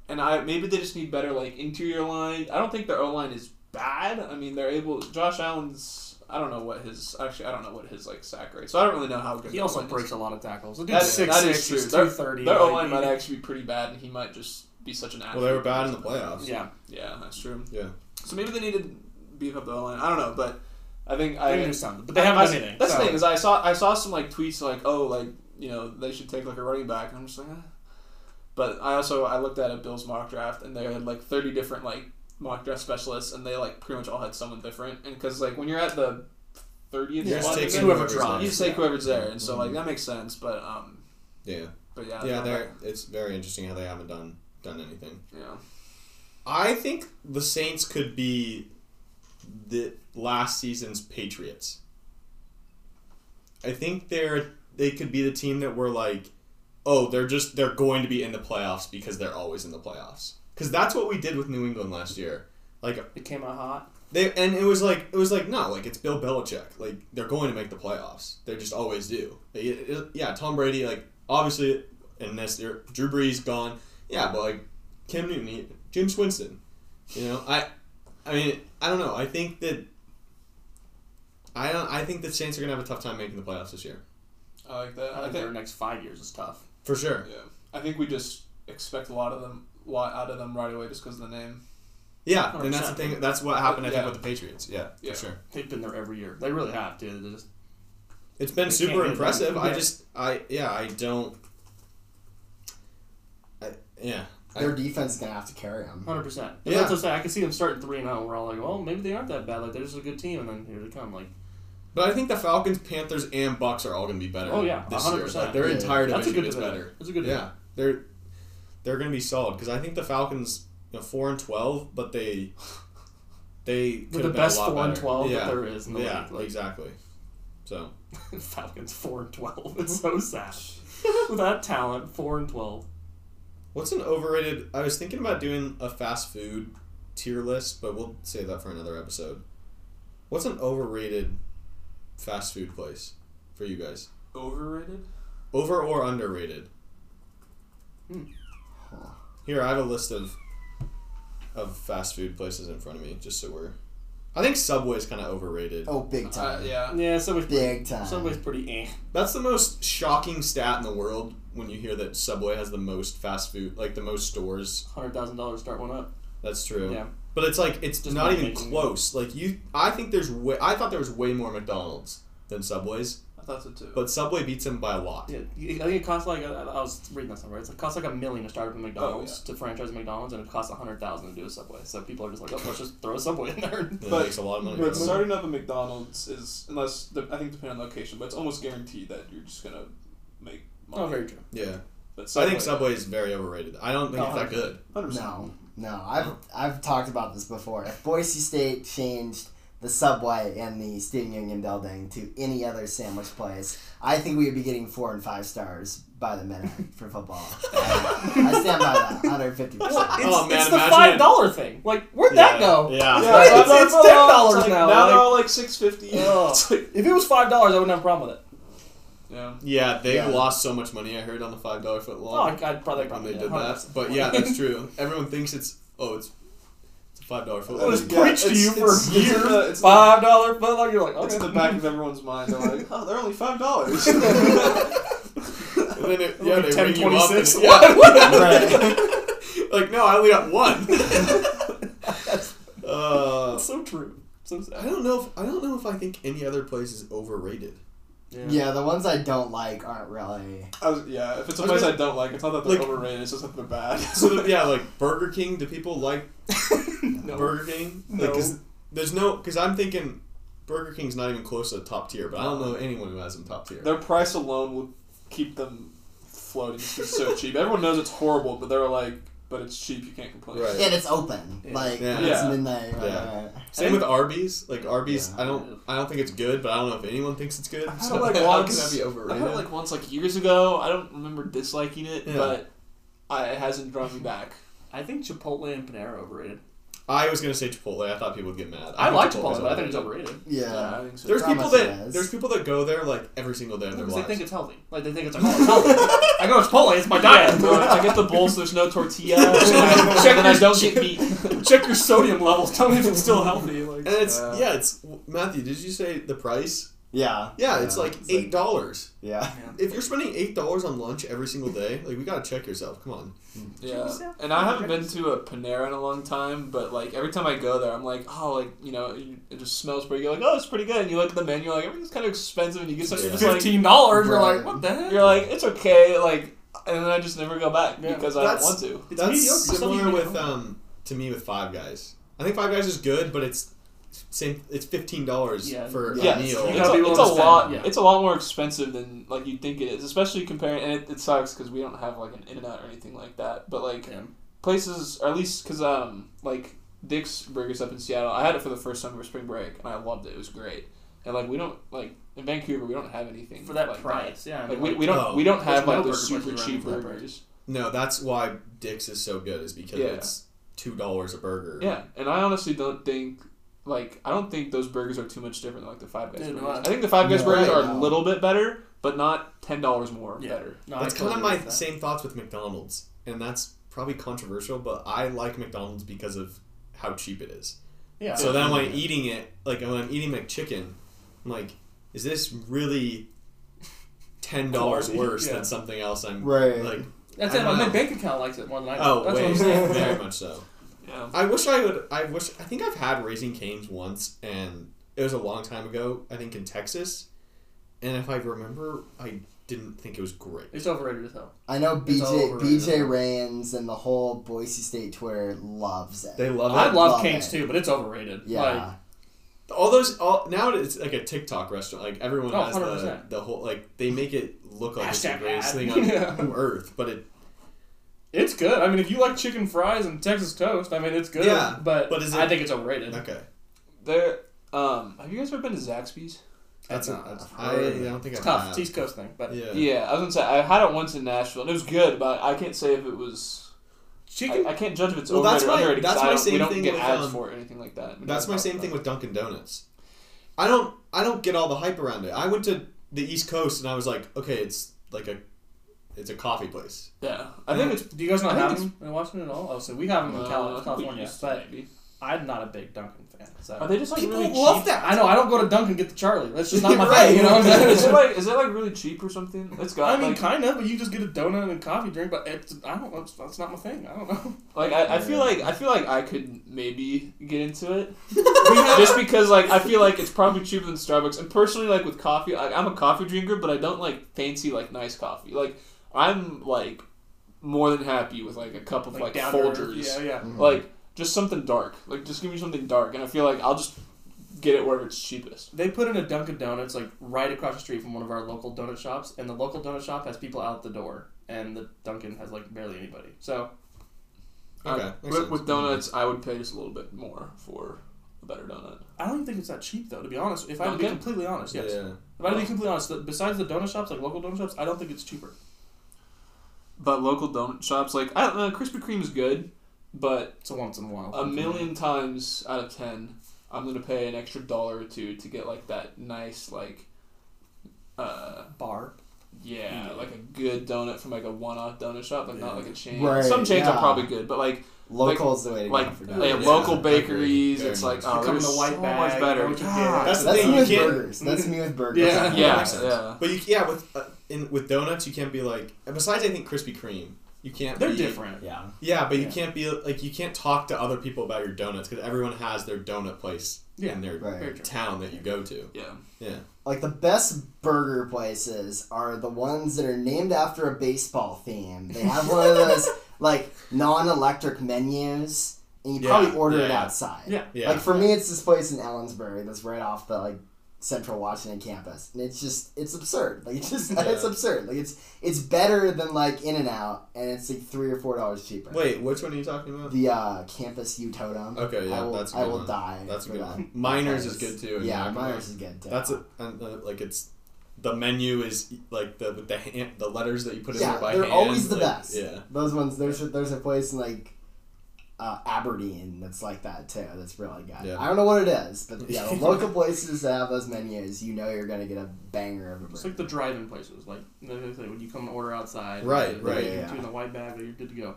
Maybe they just need better interior line. I don't think their O-line is bad. I mean, they're able. Josh Allen's. I don't know what his sack rate. So I don't really know how good. He also breaks a lot of tackles. That is true. 230. Their O-line might actually be pretty bad, and he might just be such an athlete. Well, they were bad in the playoffs. Yeah. Yeah, that's true. Yeah. So maybe they need to beef up the O-line. I don't know, but I think they do something. But they haven't done anything. That's the thing is I saw some tweets they should take a running back, and I'm just like. Eh. But I looked at a Bills mock draft, and they had 30 different mock draft specialists, and they pretty much all had someone different. And because when you're at the 30th, you just take whoever's there, and so that makes sense. But it's very interesting how they haven't done anything. Yeah, I think the Saints could be the last season's Patriots. I think they could be the team that we're like. Oh, they're going to be in the playoffs because they're always in the playoffs. Because that's what we did with New England last year. It came out hot. It was it's Bill Belichick. They're going to make the playoffs. They just always do. Tom Brady, obviously in this year, Drew Brees gone. Yeah, but Cam Newton, James Winston. I mean, I don't know. I think that I think the Saints are gonna have a tough time making the playoffs this year. I like that. I think their next 5 years is tough. For sure. Yeah. I think we just expect a lot out of them right away just because of the name. Yeah, 100%. And that's the thing. That's what happened, I think, with the Patriots. Yeah, for sure. They've been there every year. They really have, dude. It's been super impressive. Their defense is going to have to carry them. 100%. And that's what I say. I can see them starting 3-0. We're all like, well, maybe they aren't that bad. They're just a good team, and then here they come, But I think the Falcons, Panthers, and Bucks are all going to be better. Oh yeah, 100%. This year. Their entire division is better. That's a good division. Yeah, they're going to be solid because I think the Falcons, 4-12, but they're the best 4-12 that there is in the league. Yeah, exactly. So Falcons 4-12. It's so sad. Without talent, 4-12. What's an overrated... I was thinking about doing a fast food tier list, but we'll save that for another episode. What's an overrated fast food place for you guys? Overrated? Over or underrated? Here, I have a list of fast food places in front of me, just so we're... I think Subway's kind of overrated. Oh, big time. Yeah, Subway's big time. Subway's pretty eh. That's the most shocking stat in the world when you hear that Subway has the most fast food, like the most stores. $100,000 start one up. That's true. Yeah. But it's like, it's just not even close. Like I thought there was way more McDonald's than Subway's. I thought so too. But Subway beats them by a lot. Yeah, I think it costs like, I was reading that somewhere, it costs like $1 million to start up a McDonald's, to franchise McDonald's, and it costs $100,000 to do a Subway. So people are just like, oh, let's just throw a Subway in there. But it makes a lot of money. But starting up a McDonald's is, unless, I think depending on location, but it's almost guaranteed that you're just going to make money. Oh, very true. Yeah. But Subway, I think Subway is very overrated. I don't think it's that good. 100%. No, I've talked about this before. If Boise State changed the Subway and the Student Union building to any other sandwich place, I think we would be getting 4 and 5 stars by the minute for football. I stand by that, 150%. Oh, man, it's the $5 thing. Like, where'd that go? Yeah, it's $10 now. Now they're all like $6.50. If it was $5, I wouldn't have a problem with it. Yeah, they lost so much money, I heard, on the $5 footlong. Oh, God, probably when they did that. But yeah, that's true. Everyone thinks it's a $5 footlong. It was preached to you for years. It's $5 footlong. You're like, okay. It's in the back of everyone's mind. They're like, oh, they're only $5. And then they ring you up. And, right. Like, no, I only got one. That's so true. So sad. I don't know if I think any other place is overrated. Yeah, the ones I don't like aren't really... if it's a place I don't like, it's not that they're overrated, it's just that they're bad. So, like Burger King, do people like Burger King? No. Because I'm thinking Burger King's not even close to the top tier, but I don't know anyone who has them top tier. Their price alone will keep them floating because it's so cheap. Everyone knows it's horrible, but they're like... But it's cheap, you can't complain. Right. And it's open. Yeah. Like, it's midnight. Right? Yeah. Right. Same with Arby's. Like, Arby's, I don't think it's good, but I don't know if anyone thinks it's good. How can that be overrated? I had like once, like years ago. I don't remember disliking it, but it hasn't drawn me back. I think Chipotle and Panera are overrated. I was going to say Chipotle. I thought people would get mad. I like Chipotle, but I think it's overrated. Yeah. I think so. There's people that go there like every single day of their lives. They think it's healthy. Like they think it's like, oh, it's healthy. I go to Chipotle. It's my diet. I get the bowl so there's no tortilla. And I don't get meat. Check your sodium levels. Tell me if it's still healthy. Like, and it's Matthew, did you say the price? Yeah. Yeah, it's like $8. Yeah. If you're spending $8 on lunch every single day, like, we gotta check yourself. Come on. Yeah. And I haven't been to a Panera in a long time, but, like, every time I go there, I'm like, oh, like, you know, it just smells pretty good. Like, oh, it's pretty good. And you look at the menu, like, everything's kind of expensive, and you get something for $15. Right. You're like, what the heck? You're like, it's okay. Like, and then I just never go back because I don't want to. That's similar with, to me, with Five Guys. I think Five Guys is good, but it's $15 for a meal. It's a lot more expensive than like you'd think it is, especially comparing. And it sucks because we don't have like an In-N-Out or anything like that. But like places, or at least because like Dick's Burgers up in Seattle, I had it for the first time over spring break and I loved it. It was great. And like we don't like in Vancouver, we don't have anything for that like price. That. Yeah, I mean, like, we don't have like those super cheap burgers. No, that's why Dick's is so good. Is because it's $2 a burger. Yeah, and I honestly don't think. Like, I don't think those burgers are too much different than, like, the Five Guys burgers. I think the Five Guys burgers are a little bit better, but not $10 more better. No, that's kind of my same thoughts with McDonald's, and that's probably controversial, but I like McDonald's because of how cheap it is. Yeah. So then when I'm eating it, like, when I'm eating McChicken, I'm like, is this really $10 worse than something else I'm, like... That's it. My bank account likes it more than I do. Oh, that's what I'm saying. Very much so. Yeah. I think I've had Raising Cane's once, and it was a long time ago, I think in Texas. And if I remember, I didn't think it was great. It's overrated as hell. I know BJ Rains and the whole Boise State Twitter loves it. They love it. I love Cane's too, but it's overrated. Yeah. Like, now it's like a TikTok restaurant. Like everyone has 100%. The whole, like they make it look like it's the greatest thing on earth, but it's good. I mean, if you like chicken fries and Texas toast, I mean, it's good. Yeah, but I think it's overrated. Okay. Have you guys ever been to Zaxby's? I don't think it's tough. It's East Coast thing, but yeah. I was gonna say I had it once in Nashville, and it was good, but I can't say if it was. I can't judge if it's overrated or underrated. That's my same thing. We don't get ads for it or anything like that. That's my same thing with Dunkin' Donuts. I don't get all the hype around it. I went to the East Coast and I was like, okay, it's a coffee place. Yeah, I think it's. Do you guys not have them in Washington at all? Oh, so we have them in California, but I'm not a big Dunkin' fan. So. Are they just like people really love cheap? That. I know. I don't go to Dunkin' and get the Charlie. That's just not my thing. You know what I'm saying? Is it like really cheap or something? It's got. I mean, like, kind of. But you just get a donut and a coffee drink. But that's not my thing. I don't know. Like I feel like I could maybe get into it. Just because like I feel like it's probably cheaper than Starbucks. And personally, like with coffee, I'm a coffee drinker, but I don't like fancy like nice coffee. Like I'm like more than happy with like a cup of like Folgers. Yeah, yeah. Mm-hmm. Like. Just something dark. Like, just give me something dark. And I feel like I'll just get it wherever it's cheapest. They put in a Dunkin' Donuts, like, right across the street from one of our local donut shops. And the local donut shop has people out the door. And the Dunkin' has, like, barely anybody. So, okay. With donuts, I would pay just a little bit more for a better donut. I don't even think it's that cheap, though, to be honest. If I would be completely honest, yes. Yeah. If I would be completely honest, besides the donut shops, like, local donut shops, I don't think it's cheaper. But local donut shops, like, I don't know, Krispy Kreme's good. But it's a once in a while. A million times out of 10, I'm gonna pay an extra dollar or two to get like that nice like bar. Yeah, like a good donut from like a one-off donut shop, like not like a chain. Right, some chains are probably good, but like local is the way to go for donuts. Like local bakeries, it's like they're so much better. That's me with burgers. That's me with burgers. Yeah. But with donuts, you can't be like. Besides, I think Krispy Kreme. You can't. They're different. Yeah. Yeah, but you can't be like you can't talk to other people about your donuts because everyone has their donut place in their town that you go to. Yeah. Yeah. Like the best burger places are the ones that are named after a baseball theme. They have one of those like non-electric menus, and you probably order it outside. Yeah. Yeah. Like for me, it's this place in Ellensburg that's right off the like Central Washington campus, and it's absurd. Like it's absurd. Like it's better than like In-N-Out, and it's like $3 or $4 cheaper. Wait, which one are you talking about? The Campus U Totem. Okay, yeah, that's a good. I will die. That's a good one. Miners is good too. Yeah, Miners is good too. That's like it's the menu is like the letters that you put in there by hand. Yeah, they're always the best. Yeah, those ones. There's a place in like. Aberdeen that's like that too. That's really good. Yeah. I don't know what it is, but yeah, the local places that have those menus, you know you're gonna get a banger of a burger. It's like the drive-in places, like when you come and order outside. Right. Yeah. You're in the white bag, you're good to go.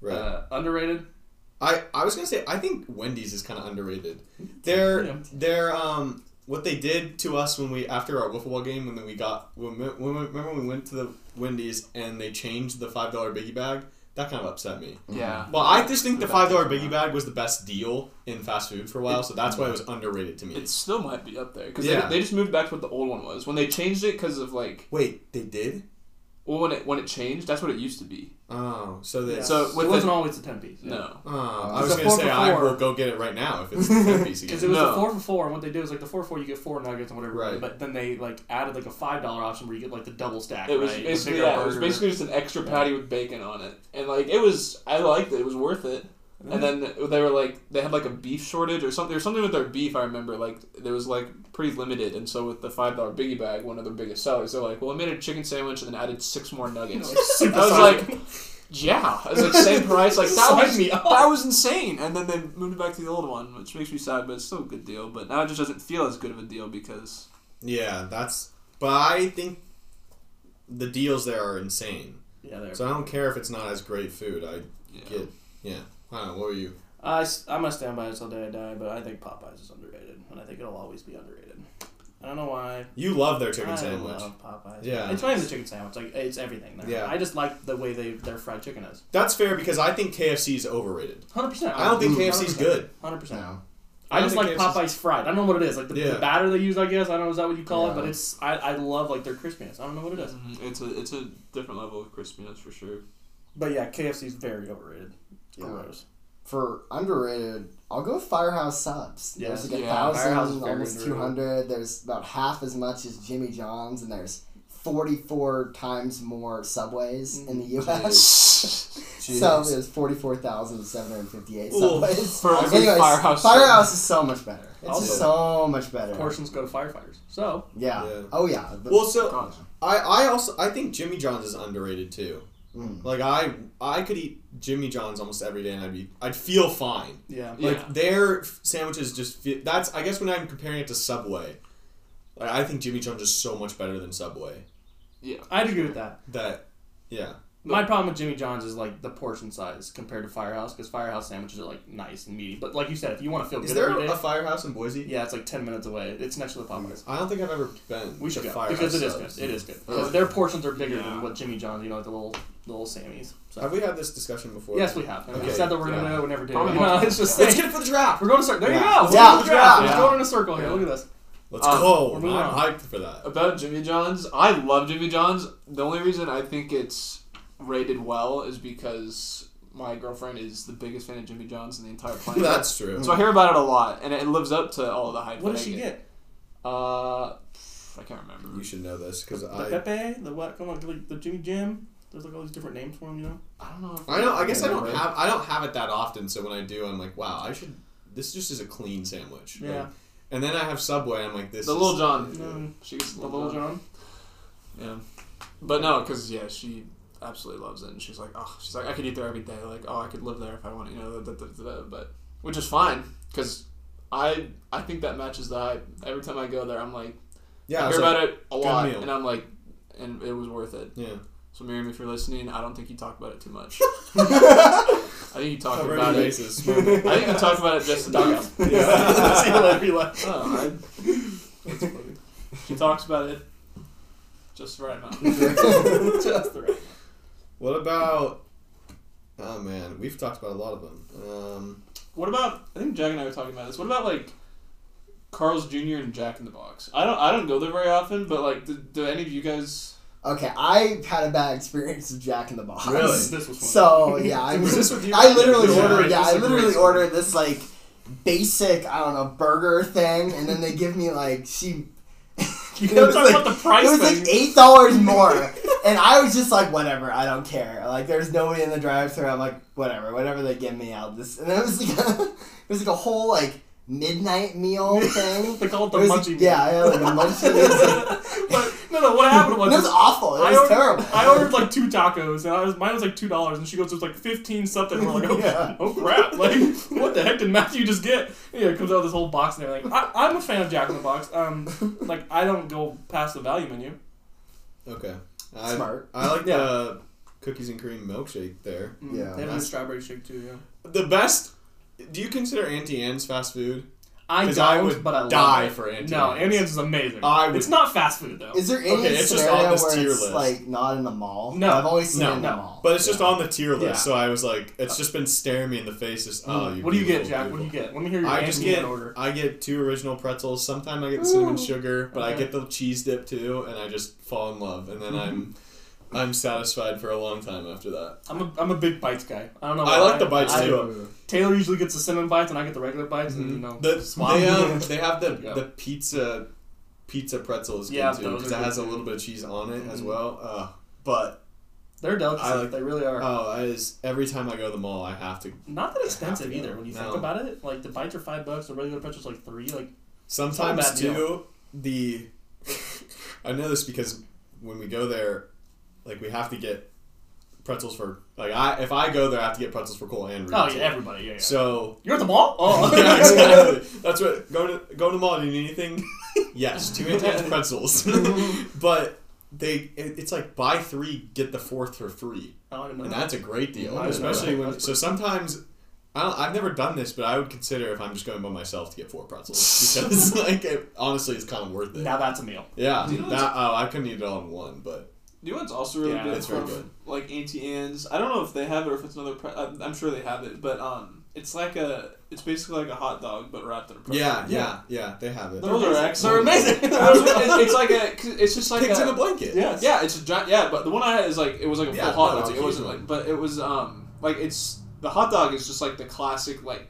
Right. Underrated. I was gonna say I think Wendy's is kind of underrated. They're what they did to us when we after our wiffle ball game when we went to the Wendy's and they changed the $5 biggie bag. That kind of upset me. Yeah. Well, I just think the $5 biggie bag was the best deal in fast food for a while, so that's why it was underrated to me. It still might be up there because they just moved back to what the old one was when they changed it because of like. Wait, they did? Well, when it changed, that's what it used to be. Oh, so it wasn't always a 10-piece. Yeah. No. Oh, I was gonna say I will go get it right now if it's a 10-piece again. Because it was a 4 for $4, and what they did was like the 4 for $4, you get 4 nuggets and whatever. Right. But then they like added like a $5 option where you get like the double stack. It was basically just an extra patty with bacon on it, and like it was. I liked it. It was worth it. Mm-hmm. And then they were like they had like a beef shortage or something. There was something with their beef. I remember like there was like pretty limited, and so with the $5 biggie bag, one of their biggest sellers, they're like, well, I made a chicken sandwich and then added 6 more nuggets. I was like, same price. Like that was insane. And then they moved it back to the old one, which makes me sad, but it's still a good deal. But now it just doesn't feel as good of a deal because But I think the deals there are insane. Yeah, they are. So I don't care if it's not as great food. I don't know, what were you? I'm going to stand by this all day I die, but I think Popeyes is underrated, and I think it'll always be underrated. I don't know why. You love their chicken sandwich. I love Popeyes. Yeah. It's not even the chicken sandwich. Like, it's everything there. Yeah. I just like the way their fried chicken is. That's fair, because I think KFC is overrated. 100%. I don't think KFC is good. 100%. No. I just like KFC's... Popeyes fried. I don't know what it is. Like, the batter they use, I guess. I don't know, is that what you call it? But it's... I love, like, their crispiness. I don't know what it is. Mm-hmm. It's a different level of crispiness, for sure. But, yeah, KFC is very overrated. Gross. For underrated, I'll go Firehouse Subs. Yes. There's like 1,000, almost 200. There's about half as much as Jimmy John's, and there's 44 times more Subways in the U.S. So it was 44,758 Subways. Anyways, Firehouse is so much better. It's also, just so much better. Portions go to firefighters. So yeah. Oh yeah. Well, so I think Jimmy John's is underrated too. Mm. Like I could eat Jimmy John's almost every day and I'd feel fine. Yeah. Like their sandwiches just feel, that's I guess when I'm comparing it to Subway, like I think Jimmy John's is so much better than Subway. Yeah, I'd agree with that. Yeah. My problem with Jimmy John's is like the portion size compared to Firehouse, because Firehouse sandwiches are like nice and meaty. But like you said, if you want to feel good every day, is there a Firehouse in Boise? Yeah, it's like 10 minutes away. It's next to the Popeyes. I don't think I've ever been. We should go Firehouse because it is good. It is good because their portions are bigger than what Jimmy John's. You know, like the little Sammys. So. Have we had this discussion before? Yes, we have. Okay. We said that we're gonna do it. We never did. No, it's just let's get it for the draft. We're going to circle. There you go. Yeah, draft. We're going in a circle here. Look at this. Let's go. I'm hyped for that. About Jimmy John's, I love Jimmy John's. The only reason I think it's rated well is because my girlfriend is the biggest fan of Jimmy John's in the entire planet. That's true. So I hear about it a lot, and it lives up to all the hype. What does she get? I can't remember. You should know this because Pepe, the what? Come on, like the Jimmy Jam. There's like all these different names for them, you know. I don't know. I don't have it that often. So when I do, I'm like, wow, I should. This just is a clean sandwich. Yeah. Like, and then I have Subway, and I'm like, this the is... Little John. She's the Little John. Yeah. But no, because, she absolutely loves it. And she's like, I could eat there every day. Like, I could live there if I want, But, which is fine, because I think that matches the hype. Every time I go there, I'm like, I hear about it a lot. Meal. And I'm like, and it was worth it. Yeah. So, Miriam, if you're listening, I don't think you talk about it too much. I think you talked about it. I think you talked about it just in the doghouse. That's funny. She talks about it just the right amount. Just the right amount. What about... Oh, man. We've talked about a lot of them. What about... I think Jack and I were talking about this. What about, like, Carl's Jr. and Jack in the Box? I don't go there very often, but, like, do any of you guys... Okay, I had a bad experience with Jack in the Box. Really? This was fun. So, I literally ordered this, like, basic, burger thing, and then they give me, like, you gotta talk about the price thing. It was, like, $8 more, and I was just like, whatever, I don't care. Like, there's nobody in the drive-thru, I'm like, whatever they give me, I'll just... And then it was like a whole, like... midnight meal thing. They call it the munchie meal. Yeah, like a munchie meal. But, no, what happened was... It was awful. It was terrible. I ordered like 2 tacos, and mine was like $2, and she goes, it's like 15 something. And we're like, oh crap. Like, what the heck did Matthew just get? Yeah, it comes out of this whole box and everything. I'm a fan of Jack in the Box. Like, I don't go past the value menu. Okay. Smart. I like the cookies and cream milkshake there. Mm, yeah. They have a strawberry shake too, yeah. The best... Do you consider Auntie Anne's fast food? I don't, but I love die it. For Auntie Anne's. No, Auntie Anne's is amazing. It's not fast food, though. Is there any scenario where it's, like, not in the mall? No. I've always seen it in the mall. But it's just on the tier list, so I was like, it's just been staring me in the face. What do you get, Jack? What do you get? Let me hear your order. I get 2 original pretzels. Sometimes I get the cinnamon sugar, but I get the cheese dip, too, and I just fall in love. And then I'm satisfied for a long time after that. I'm a big bites guy. I don't know why. I like the bites too. Taylor usually gets the cinnamon bites and I get the regular bites and they have the pizza pretzels too, because it has a little bit of cheese on it as well. But they're delicacy. They really are. Every time I go to the mall I have to. Not that expensive either when you think about it. Like the bites are $5, the regular pretzels like $3. Like sometimes too I know this because when we go there. Like, we have to get pretzels for... Like, if I go there, I have to get pretzels for Cole and Reed. Oh, yeah, everybody, yeah. So... You're at the mall? Oh, yeah, exactly. That's what... Go to the mall, do you need anything? Yes, 2 Auntie pretzels. But it's like, buy 3, get the 4th for free. Oh, I didn't know and that's a great deal. Especially when... So sometimes... I've never done this, but I would consider if I'm just going by myself to get 4 pretzels. Because, like, honestly, it's kind of worth it. Now that's a meal. Yeah. I couldn't eat it all in one, but... New one's also really good. It's very good. Like Auntie Anne's. I don't know if they have it or if it's another. I'm sure they have it, but it's like it's basically like a hot dog but wrapped in a pretzel. Yeah. They have it. Those are excellent. They're amazing. It's like it's just like pigs in a blanket. Yes. Yeah, it's a giant. Yeah, but the one I had is like it was like a full hot dog. It wasn't like, but it was like it's the hot dog is just like the classic like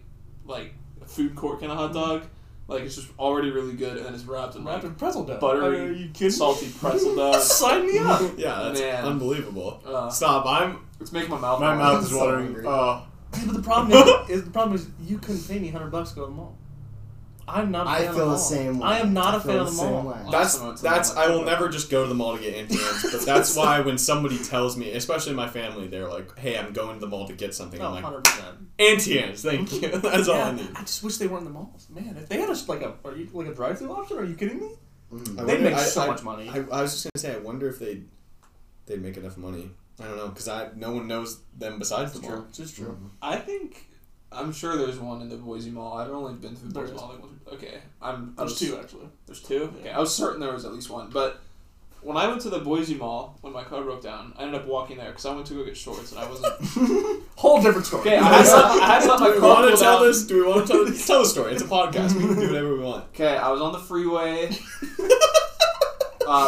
food court kind of hot dog. Like, it's just already really good, and it's wrapped in like pretzel dough. Buttery, are you kidding? Salty pretzel dough. Sign me up! Yeah, that's unbelievable. Stop, it's making my mouth is watering. But the problem is, you couldn't pay me $100 to go to the mall. I'm not a fan of the mall. I feel the same way. I am not a fan of the mall. That's I will never just go to the mall to get influenced, but that's why when somebody tells me, especially my family, they're like, hey, I'm going to the mall to get something. I'm like, 100%. Antians, thank you. That's all I need. I just wish they weren't in the malls. Man, if they had a drive-thru option, are you kidding me? They'd make so much money. I was just going to say, I wonder if they'd make enough money. I don't know, because no one knows them besides the mall. It's just true. I think... I'm sure there's one in the Boise Mall. I've only been to the Boise Mall. Okay. There's two, actually. There's two? Yeah. Okay, I was certain there was at least one. But when I went to the Boise Mall, when my car broke down, I ended up walking there because I went to go get shorts, and I wasn't... Whole different story. Okay, I had to let my car cool down. Do we want to tell the story? It's a podcast. We can do whatever we want. Okay, I was on the freeway.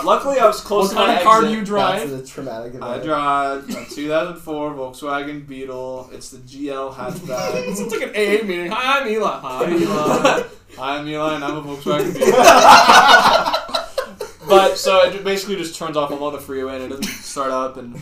Luckily, I was close to my exit. What kind of car do you drive? That's a traumatic event. I drive a 2004 Volkswagen Beetle. It's the GL hatchback. It sounds like an AA meeting. Hi, I'm Eli. Hi, I'm Eli. Hi, I'm Eli, and I'm a Volkswagen Beetle. But, so it basically just turns off on the freeway, and it doesn't start up, and...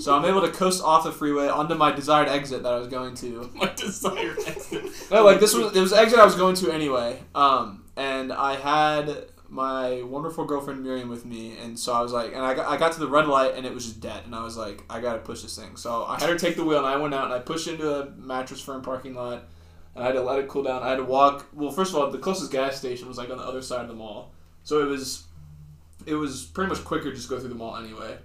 So I'm able to coast off the freeway onto my desired exit that I was going to. My desired exit? No, like, it was the exit I was going to anyway. And I had... my wonderful girlfriend Miriam with me, and so I was like, and I got to the red light and it was just dead, and I was like, I gotta push this thing. So I had her take the wheel, and I went out and I pushed into a Mattress Firm parking lot, and I had to let it cool down. I had to walk. Well, first of all, the closest gas station was like on the other side of the mall, so it was pretty much quicker just go through the mall anyway.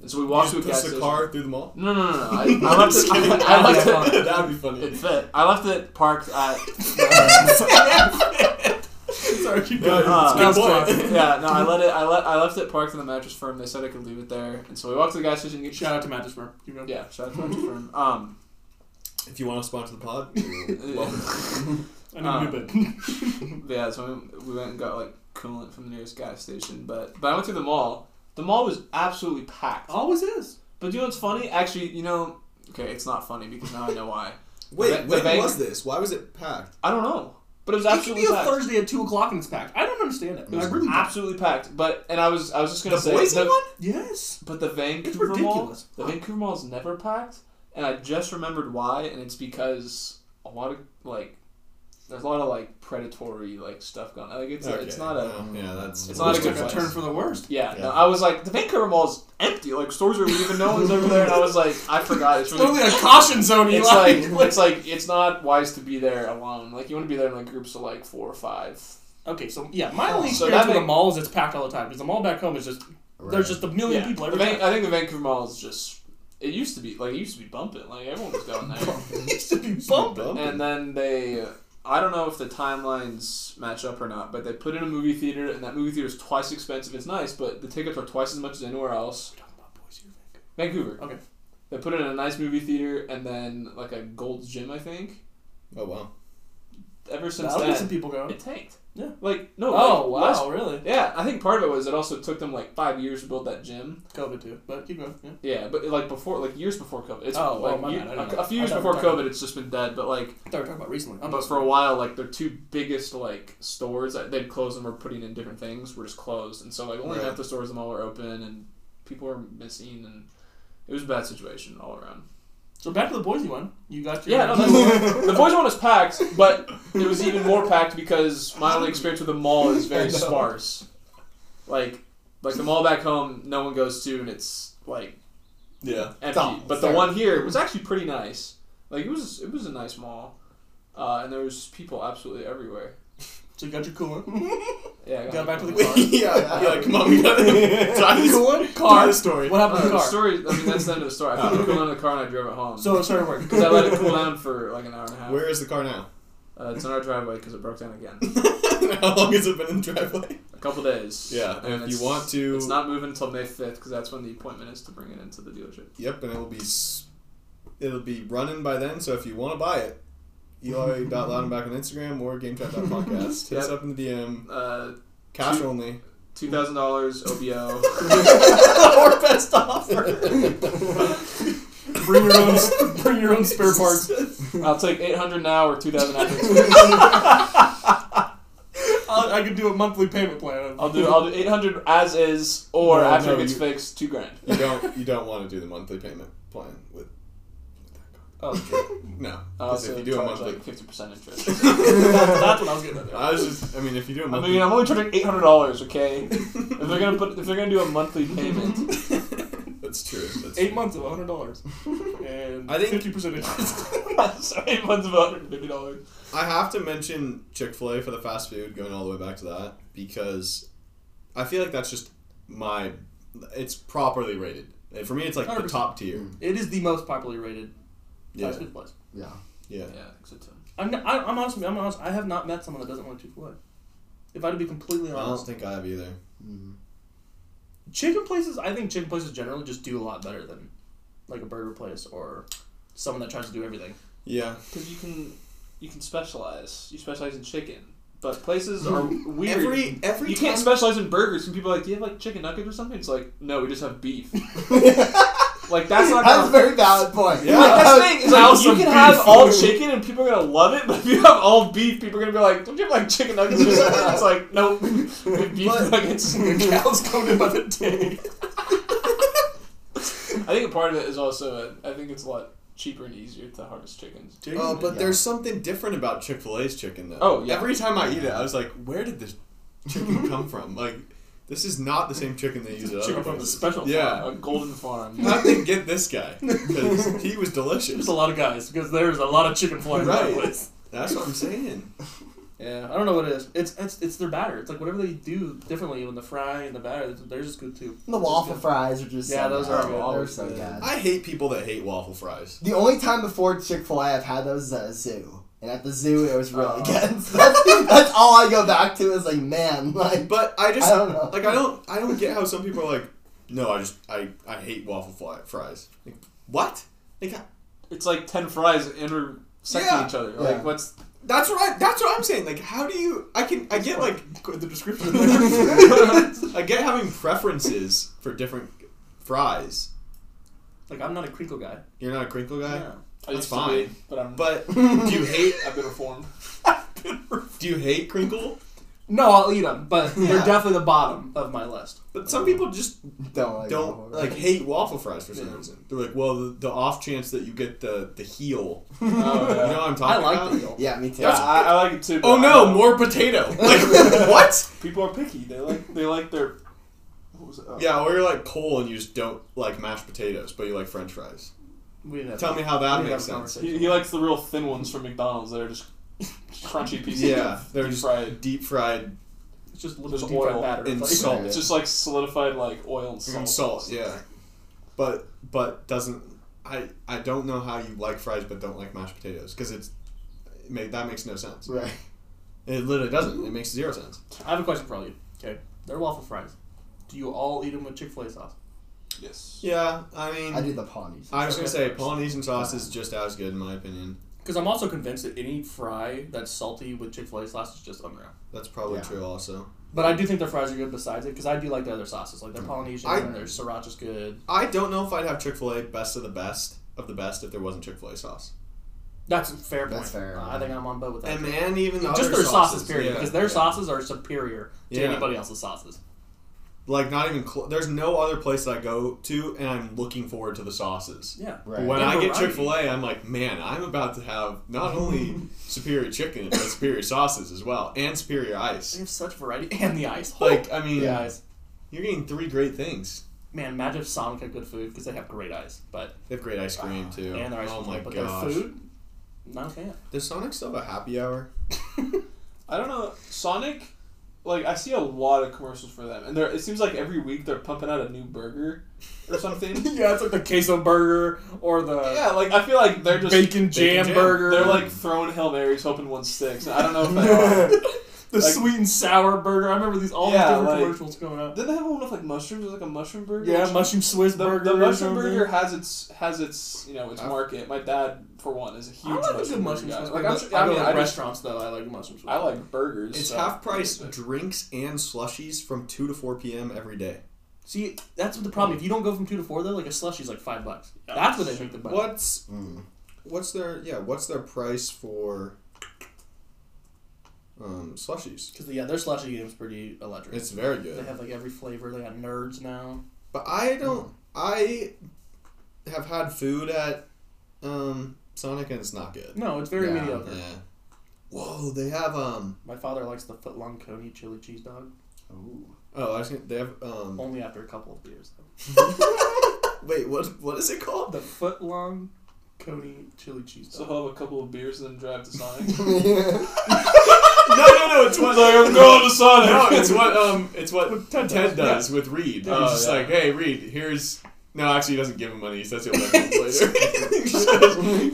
And so we walked to a gas station. You pushed the car through the mall? No. I left it. That'd be funny. It fit. I left it parked at. Sorry, keep going. I left it parked in the Mattress Firm. They said I could leave it there, and so we walked to the gas station. Shout out to Mattress Firm. Yeah, shout out to Mattress Firm. If you want to sponsor the pod, welcome. I need a new bed. Yeah, so we went and got like coolant from the nearest gas station, but I went through the mall. The mall was absolutely packed. Always is. But you know what's funny? Actually, okay, it's not funny because now I know why. Wait, when was this? Why was it packed? I don't know. But it was absolutely packed. It could be a Thursday at 2 o'clock and it's packed. I don't understand it. It was absolutely packed. But, and I was just going to say... Boise one? Yes. But the Vancouver Mall... The Vancouver Mall is never packed. And I just remembered why. And it's because there's a lot of predatory, stuff going on. It's not a... Yeah, that's... It's not a good turn for the worst. Yeah. No, I was like, the Vancouver Mall's empty. Like, stores are leaving. No one's over there. And I was like, I forgot. It's really a caution zone, Eli. It's not wise to be there alone. Like, you want to be there in, groups of, 4 or 5. Okay, so, yeah. My only experience with the mall is it's packed all the time. Because the mall back home is just... Right. There's just a million people every time. I think the Vancouver Mall is just... It used to be... Like, it used to be bumping. Like, everyone was going there. It used to be bumping. And then they... I don't know if the timelines match up or not, but they put in a movie theater, and that movie theater is twice expensive. It's nice, but the tickets are twice as much as anywhere else. We're talking about Boise or Vancouver? Vancouver. Okay. They put in a nice movie theater, and then a Gold's Gym, I think. Oh, wow. Ever since then, some people go. It tanked. Yeah. No. Oh, wow, really? Yeah, I think part of it was it also took them 5 years to build that gym. COVID too, but keep going. Yeah, but years before COVID. It's a few years before COVID, it's just been dead. But I thought we were talking about recently. But for a while, their two biggest stores that they'd closed and were putting in different things were just closed, and so only half the stores in the mall were open, and people were missing, and it was a bad situation all around. So back to the Boise one. You got your... Yeah, no, the Boise one was packed, but it was even more packed because my only experience with the mall is very sparse. Like the mall back home, no one goes to, and it's empty. But the one here was actually pretty nice. It was a nice mall, and there was people absolutely everywhere. So you got your coolant. Yeah, got back to the car. Yeah, come on, we got coolant. Car story. What happened to the car? That's the end of the story. I put the coolant in the car and I drove it home. So it started working because I let it cool down for an hour and a half. Where is the car now? It's in our driveway because it broke down again. How long has it been in the driveway? A couple days. Yeah, and if you want to, it's not moving until May 5th because that's when the appointment is to bring it into the dealership. Yep, and it'll be running by then. So if you want to buy it. Eli.Loudenbach on Instagram or GameChat.podcast. Hit us up in the DM. Cash only. $2,000 OBO. Or best offer. Bring your own spare parts. I'll take $800 now or $2,000 after. I can do a monthly payment plan. I'll do $800 as is, or after it gets fixed, $2,000. You don't want to do the monthly payment plan with that card. Oh, true. No. So if you do a monthly, like 50% interest. That's what I was getting at. If you do a monthly, I'm only charging $800. Okay. If they're gonna do a monthly payment. That's true. That's 8 months of $100 and 50% interest. So 8 months of $150. I have to mention Chick-fil-A for the fast food, going all the way back to that, because I feel like that's just it's properly rated. And for me, it's like 100%. The top tier. It is the most popularly rated fast food place. Yeah. Yeah, I think so too. I'm honest. I have not met someone that doesn't want Chick-fil-A. If I had to be completely honest, I don't think I have either. Mm-hmm. I think chicken places generally just do a lot better than, like, a burger place or someone that tries to do everything. Yeah. Because you can specialize. You specialize in chicken. But places are weird. You can't specialize in burgers. And people are like, do you have, like, chicken nuggets or something? It's like, no, we just have beef. Like, that's not... That's a very valid point. Yeah. Like, that's the thing. It's like, you can have all chicken and people are going to love it, but if you have all beef, people are going to be like, don't you have, like, chicken nuggets or something? It's like, nope. Beef nuggets and cows coated by the day. I think a part of it is also, I think it's a lot cheaper and easier to harvest chickens. Oh, but there's something different about Chick-fil-A's chicken, though. Oh, yeah. Every time I eat it, I was like, where did this chicken come from? Like... This is not the same chicken they use at other places. Chicken from a special farm, a golden farm. How did they get this guy? Because he was delicious. There's a lot of guys, because there's a lot of chicken flying around the place. That's what I'm saying. Yeah, I don't know what it is. It's their batter. It's like whatever they do differently when the fry and the batter, they're just good too. And the waffle fries are just those are good. They're so good. I hate people that hate waffle fries. The only time before Chick-fil-A I've had those is at a zoo. And at the zoo, it was really good. So that's all I go back to is, like, man, like... But I don't know. Like, I don't get how some people are like, no, I hate waffle fries. Like, what? Like, it's like 10 fries intersecting each other. Like, what's... That's what I'm saying. Like, how do you... I get, like, the description of the I get having preferences for different fries. Like, I'm not a crinkle guy. You're not a crinkle guy? Yeah. That's fine, but do you hate? I've been reformed. Do you hate crinkle? No, I'll eat them, but they're definitely the bottom of my list. But some people just don't hate waffle fries for some reason. They're like, well, the off chance that you get the heel. You know what I'm talking about? I like the heel. Yeah, me too. I like it too. Oh no, more potato! Like what? People are picky. They like their. What was it? Oh. Yeah, or you're like Cole and you just don't like mashed potatoes, but you like French fries. Tell me how that makes sense. He likes the real thin ones from McDonald's that are just crunchy pieces. Yeah, they're just deep fried. It's just little deep fried batter and salt. It's just like solidified like oil and salt. And salt, yeah. But doesn't I don't know how you like fries but don't like mashed potatoes because that makes no sense. Right. It literally doesn't. It makes zero sense. I have a question for all you. Okay, they're waffle fries. Do you all eat them with Chick-fil-A sauce? Yes. Yeah, I mean... I do the Polynesian sauce. I was going to say, Polynesian sauce is just as good, in my opinion. Because I'm also convinced that any fry that's salty with Chick-fil-A sauce is just unreal. That's probably true also. But I do think their fries are good besides it, because I do like the other sauces. Like, their Polynesian and their Sriracha's good. I don't know if I'd have Chick-fil-A best of the best if there wasn't Chick-fil-A sauce. That's a fair point. That's fair. I think I'm on board with that. And even the just their sauces, period. Because their sauces are superior to anybody else's sauces. Like, not even close. There's no other place that I go to, and I'm looking forward to the sauces. Yeah. Right. When I get Chick-fil-A, I'm like, man, I'm about to have not only superior chicken, but superior sauces as well, and superior ice. They have such variety. And the ice. Like, I mean, you're getting three great things. Man, imagine if Sonic had good food, because they have great ice. But they have great ice cream, too. And their ice cream. Oh, my gosh. But their food? Not a fan. Does Sonic still have a happy hour? I don't know. Sonic... Like, I see a lot of commercials for them. And it seems like every week they're pumping out a new burger or something. Yeah, it's like the queso burger or the... Yeah, like, I feel like they're just... Bacon jam burger. They're, like, throwing Hail Marys hoping one sticks. I don't know if they are. The sweet and sour burger. I remember all these different commercials going up. Didn't they have one with, like, mushrooms? It was, like, a mushroom burger? Yeah, mushroom Swiss burger. The mushroom burger has its market. My dad, for one, is a huge mushroom guy. Like, I mean, restaurants, though, I like mushroom Swiss. I like burgers. It's half-price drinks and slushies from 2 to 4 p.m. every day. See, that's the problem. If you don't go from 2 to 4, though, like, a slushie's like $5. That's what they make the buck. What's their price for... slushies. Because, yeah, their slushie game is pretty electric. It's very good. They have, like, every flavor. They got Nerds now. But I don't... I have had food at Sonic, and it's not good. No, it's very mediocre. Yeah. Whoa, they have... My father likes the foot-long Coney chili cheese dog. Ooh. Oh, I was gonna, they have... Only after a couple of beers, though. Wait, what is it called? The foot-long Coney chili cheese dog. So I'll have a couple of beers and then drive to Sonic? No, it's what... like, I'm going to Sonic! No, it's what Ted does with Reed. Oh, he's just like, hey, Reed, here's... No, actually, he doesn't give him money. He says he'll let him later. Just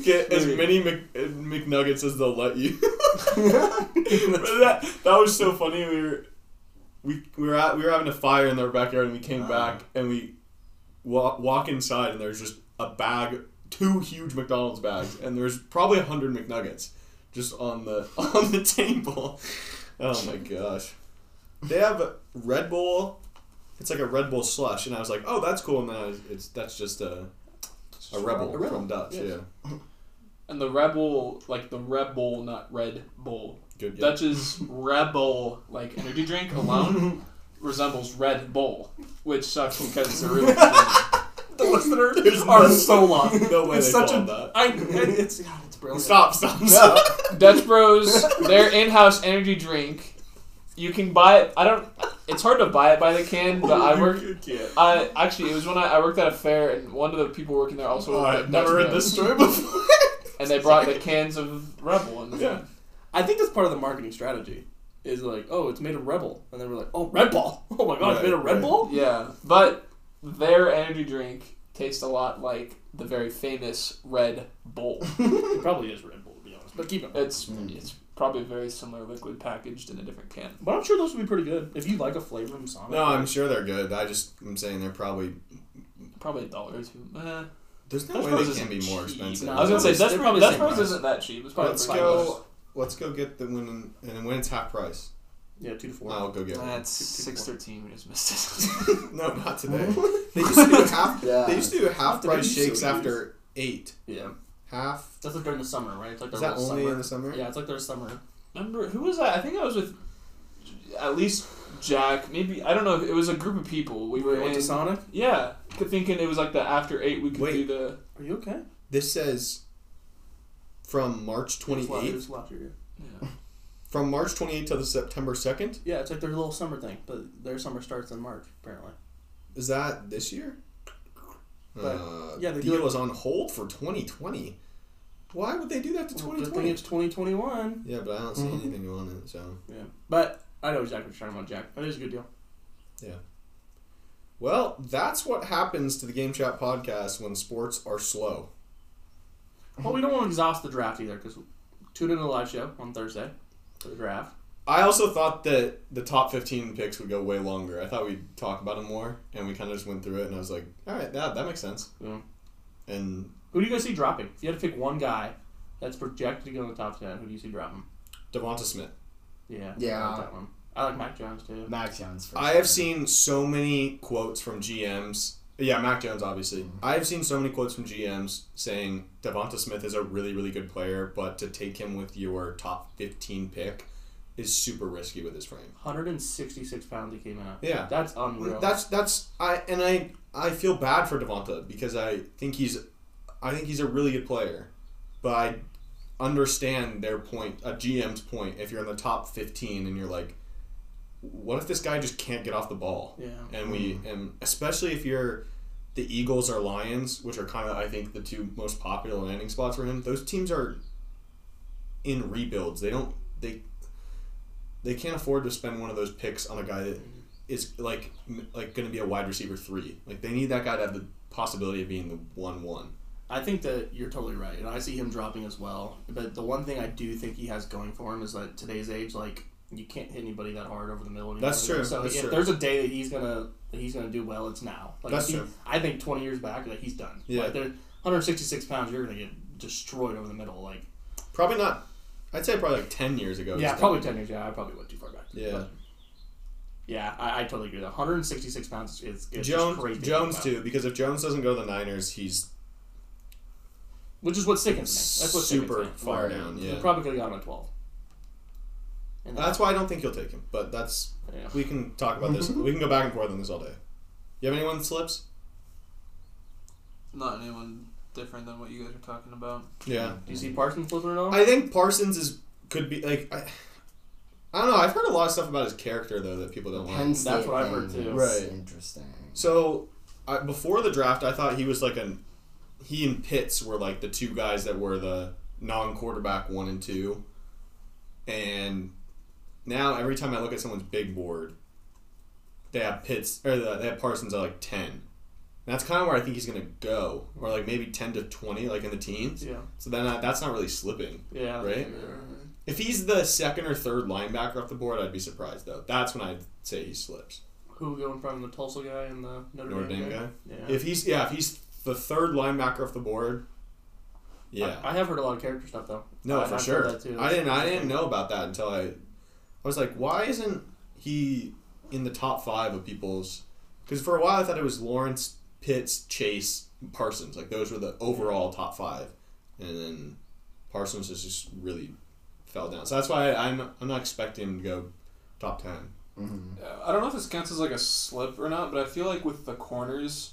get as many McNuggets as they'll let you. That was so funny. We were having a fire in their backyard, and we came back, and we walk inside, and there's just a bag, two huge McDonald's bags, and there's probably 100 McNuggets just on the table. Oh my gosh! They have Red Bull. It's like a Red Bull slush, and I was like, "Oh, that's cool." And then that's just a Rebel from Dutch, yes. Yeah. And the Rebel, like the Red Bull, not Red Bull. Good, yeah. Dutch's Rebel, like energy drink alone, resembles Red Bull, which sucks because it's a really the listeners are so long. No way it's they call that. It's brilliant. Stop. Dutch Bros, their in-house energy drink. You can buy it. It's hard to buy it by the can, but it was when I worked at a fair, and one of the people working there also worked at Dutch Bros. I've never read this story before. And they brought the cans of Rebel. And I think that's part of the marketing strategy, is like, oh, it's made of Rebel. And they were like, oh, Red Bull. Oh, my God, it's made of Red Bull? Yeah, but their energy drink tastes a lot like the very famous Red Bull. It probably is Red Bull, to be honest, but keep it. It's probably very similar liquid packaged in a different can. But I'm sure those would be pretty good. If you like a flavor from Sonic. No, I'm sure they're good. I'm saying they're probably $1 or $2. There's no way they can be more expensive. No, I was going to say, Dutch Bros isn't that cheap. It's probably $5. Let's go get the win, and when it's half price. Yeah, 2 to 4. I'll go get one. That's 6.13. We just missed it. No, not today. They used to do half price shakes after 8. Yeah. Half. That's like during the summer, right? It's like their only summer. In the summer? Yeah, it's like their summer. Remember, who was that? I think I was with at least Jack, maybe, I don't know. It was a group of people. We went to Sonic? Yeah. Thinking it was like the after 8 we could do the... Are you okay? This says from March 28th. Yeah. From March 28th to the September 2nd? Yeah, it's like their little summer thing, but their summer starts in March, apparently. Is that this year? But, yeah, the deal was on hold for 2020. Why would they do that to 2020? Good thing it's 2021. Yeah, but I don't see anything on it, so... Yeah, but I know exactly what you're talking about, Jack. That is a good deal. Yeah. Well, that's what happens to the Game Chat podcast when sports are slow. Well, we don't want to exhaust the draft either, because tune in to the live show on Thursday for the draft. I also thought that the top 15 picks would go way longer. I thought we'd talk about them more, and we kind of just went through it, and I was like, all right, that makes sense. Yeah. And who do you guys see dropping? If you had to pick one guy that's projected to go in the top 10, who do you see dropping? Devonta Smith. Yeah. Yeah. I like that one. I like Mac Jones, too. Mac Jones. I have seen so many quotes from GMs. Yeah, Mac Jones, obviously. Mm-hmm. I have seen so many quotes from GMs saying Devonta Smith is a really, really good player, but to take him with your top 15 pick... is super risky with his frame. 166 pounds he came out. Yeah. That's unreal. I feel bad for Devonta because I think he's a really good player. But I understand their point, a GM's point, if you're in the top 15 and you're like, what if this guy just can't get off the ball? Yeah. And especially if you're the Eagles or Lions, which are kind of, I think, the two most popular landing spots for him, those teams are in rebuilds. They can't afford to spend one of those picks on a guy that is like going to be a wide receiver 3. Like they need that guy to have the possibility of being the 1-1. I think that you're totally right, and I see him dropping as well. But the one thing I do think he has going for him is that today's age, like you can't hit anybody that hard over the middle anymore. That's true. So if there's a day that he's gonna do well, it's now. Like that's true. I think 20 years back, like he's done. Yeah. Like 166 pounds, you're gonna get destroyed over the middle. Like probably not. I'd say probably like 10 years ago. Yeah, probably 10 years. Yeah, I probably went too far back. Yeah. But yeah, I totally agree with that. 166 pounds is crazy. Jones, too, because if Jones doesn't go to the Niners, he's... Which is what's sticking. That's what's super far down. Yeah. He probably could have gotten a 12. And that's why I don't think you'll take him. But that's we can talk about this. We can go back and forth on this all day. You have anyone that slips? Not anyone different than what you guys are talking about. Yeah. Do you see Parsons slipping at all? I think Parsons could be like. I don't know. I've heard a lot of stuff about his character though that people don't like. That's what I've heard too. Right. Interesting. So before the draft, I thought he was like he and Pitts were like the two guys that were the non-quarterback 1 and 2, and now every time I look at someone's big board, they have Pitts or they have Parsons at like 10. And that's kind of where I think he's gonna go, or like maybe 10 to 20, like in the teens. Yeah. So then that's not really slipping. Yeah. Right. If he's the second or third linebacker off the board, I'd be surprised, though. That's when I'd say he slips. Who going from the Tulsa guy and the Notre Dame guy? Yeah. If he's the third linebacker off the board, yeah. I have heard a lot of character stuff though. No, for sure. That too. I didn't know about that until I was like, why isn't he in the top 5 of people's? Because for a while I thought it was Lawrence, Pitts, Chase, Parsons. Like those were the overall top 5, and then Parsons is just really fell down. So that's why I'm not expecting him to go top 10. Mm-hmm. I don't know if this counts as like a slip or not, but I feel like with the corners,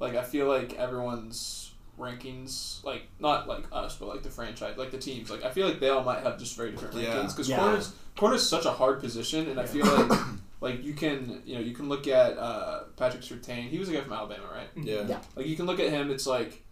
like I feel like everyone's rankings, like not like us, but like the franchise, like the teams, like I feel like they all might have just very different rankings because corners is such a hard position, and I feel like you can look at Patrick Surtain. He was a guy from Alabama, right? Yeah. Like you can look at him. It's like.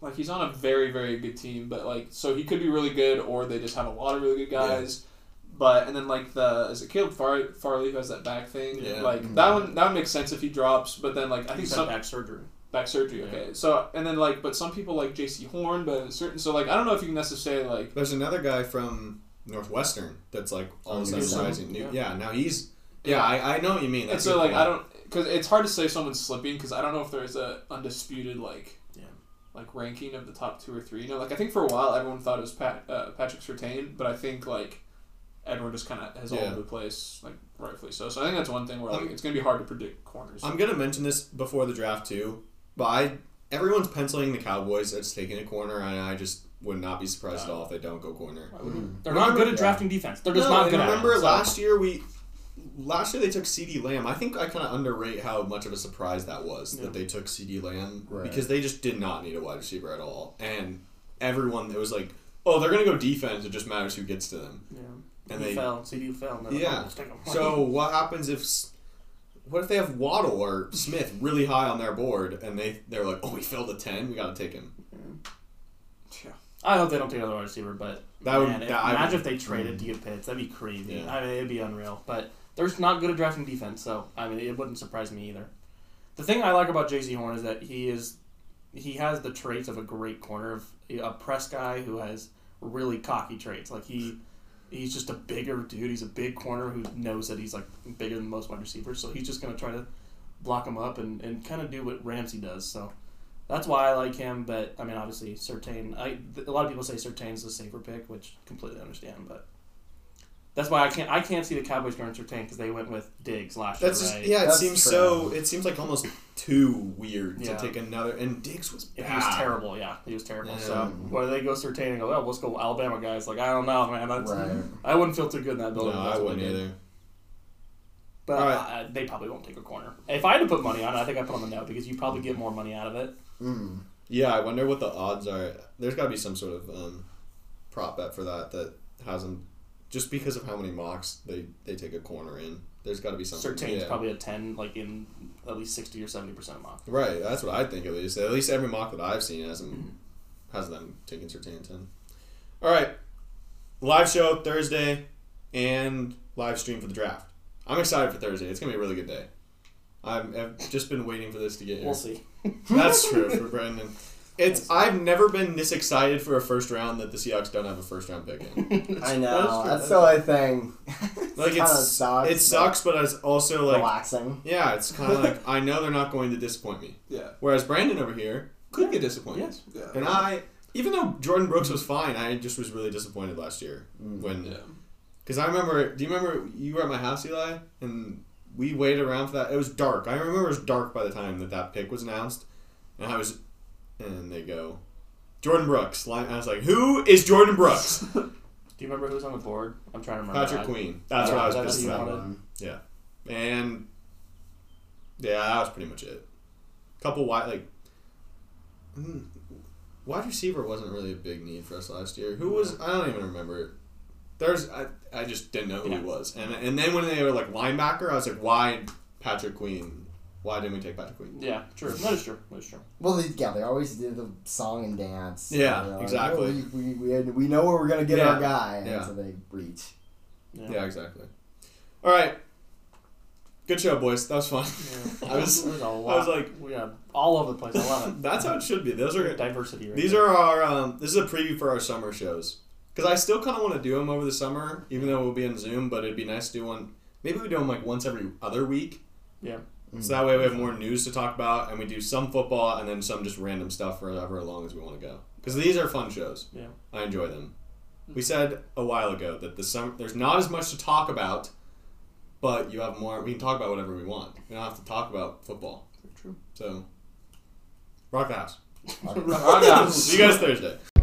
Like, he's on a very, very good team, but, like, so he could be really good, or they just have a lot of really good guys. Yeah. But, and then, like, is it Caleb Farley who has that back thing? Yeah. Like, that one makes sense if he drops, but then, like, I think some... Back surgery, okay. Yeah. So, and then, like, but some people like J.C. Horn, but certain... So, like, I don't know if you can necessarily, like... There's another guy from Northwestern that's, like, all of a sudden rising. Yeah, now he's... Yeah, I know what you mean. That's and so, like, I don't... Because it's hard to say someone's slipping, because I don't know if there's a undisputed, like ranking of the top 2 or 3, you know. Like I think for a while everyone thought it was Patrick Surtain, but I think like everyone just kind of has all over the place, like rightfully so. So I think that's one thing where like it's gonna be hard to predict corners. I'm gonna mention this before the draft too, but everyone's penciling the Cowboys as taking a corner, and I just would not be surprised at all if they don't go corner. They're not good at drafting defense. They're just not good. Remember last year they took CeeDee Lamb. I think I kind of underrate how much of a surprise that was that they took CeeDee Lamb because they just did not need a wide receiver at all. And everyone, it was like, oh, they're going to go defense. It just matters who gets to them. Yeah. And CeeDee fell. Yeah. So what happens what if they have Waddle or Smith really high on their board and they're like, oh, we fell to 10. We got to take him. Yeah. I hope they don't take another wide receiver, but imagine if they traded to get Pitts. That'd be crazy. Yeah. I mean, it'd be unreal. But they're just not good at drafting defense, so I mean, it wouldn't surprise me either. The thing I like about J.C. Horn is that he has the traits of a great corner, of a press guy who has really cocky traits. Like he's just a bigger dude. He's a big corner who knows that he's like bigger than most wide receivers, so he's just gonna try to block him up and kind of do what Ramsey does. So. That's why I like him, but, I mean, obviously, Surtain... a lot of people say Surtain's the safer pick, which I completely understand, but... That's why I can't see the Cowboys going Surtain, because they went with Diggs last year, right? Yeah, it seems like almost too weird to take another... And Diggs was bad. He was terrible, yeah. He was terrible. Yeah. So, whether they go Surtain and go, oh, let's go Alabama guys, like, I don't know, man. I wouldn't feel too good in that building. No, I wouldn't either. But they probably won't take a corner. If I had to put money on it, I think I'd put on the no, because you probably get more money out of it. Mm. Yeah, I wonder what the odds are. There's got to be some sort of prop bet for that has them, just because of how many mocks they take a corner in. There's got to be something. Surtain's probably a 10, like in at least 60 or 70% mock. Right, that's what I think at least. At least every mock that I've seen has them taking Surtain at 10. All right, live show Thursday and live stream for the draft. I'm excited for Thursday. It's going to be a really good day. I've just been waiting for this to get here. We'll see. That's true for Brandon. I've never been this excited for a first round that the Seahawks don't have a first round pick in. I know. That's the only thing. Like it sucks. It sucks, but it's also like relaxing. Yeah, it's kind of like I know they're not going to disappoint me. Yeah. Whereas Brandon over here could get disappointed. Yes. Yeah. And even though Jordan Brooks was fine, I just was really disappointed last year when. Yeah. Because I remember. Do you remember you were at my house, Eli, and we waited around for that. It was dark. I remember it was dark by the time that pick was announced. And and they go, Jordan Brooks. I was like, who is Jordan Brooks? Do you remember who's on the board? I'm trying to remember. Patrick Queen. That's what I was pissed about. Yeah. And yeah, that was pretty much it. Couple wide, like, wide receiver wasn't really a big need for us last year. Who was? I don't even remember. There's I just didn't know who he was. And then when they were like linebacker, I was like, why Patrick Queen? Why didn't we take Patrick Queen? Yeah, true. That is true. Well, they always did the song and dance. Yeah, you know, exactly. Like, oh, we know where we're gonna get our guy, and so they breach. Yeah, exactly. All right. Good show, boys. That was fun. Yeah. I was like, yeah, all over the place. I love it. That's how it should be. Those are diversity. Right, these there are our. This is a preview for our summer shows because I still kind of want to do them over the summer, even though we'll be on Zoom. But it'd be nice to do one. Maybe we do them like once every other week. Yeah. So that way we have more news to talk about, and we do some football and then some just random stuff for however long as we want to go. Because these are fun shows. Yeah. I enjoy them. We said a while ago that the summer there's not as much to talk about. But you have more. We can talk about whatever we want. We don't have to talk about football. True. So, rock the house. Rock the house. See you guys Thursday.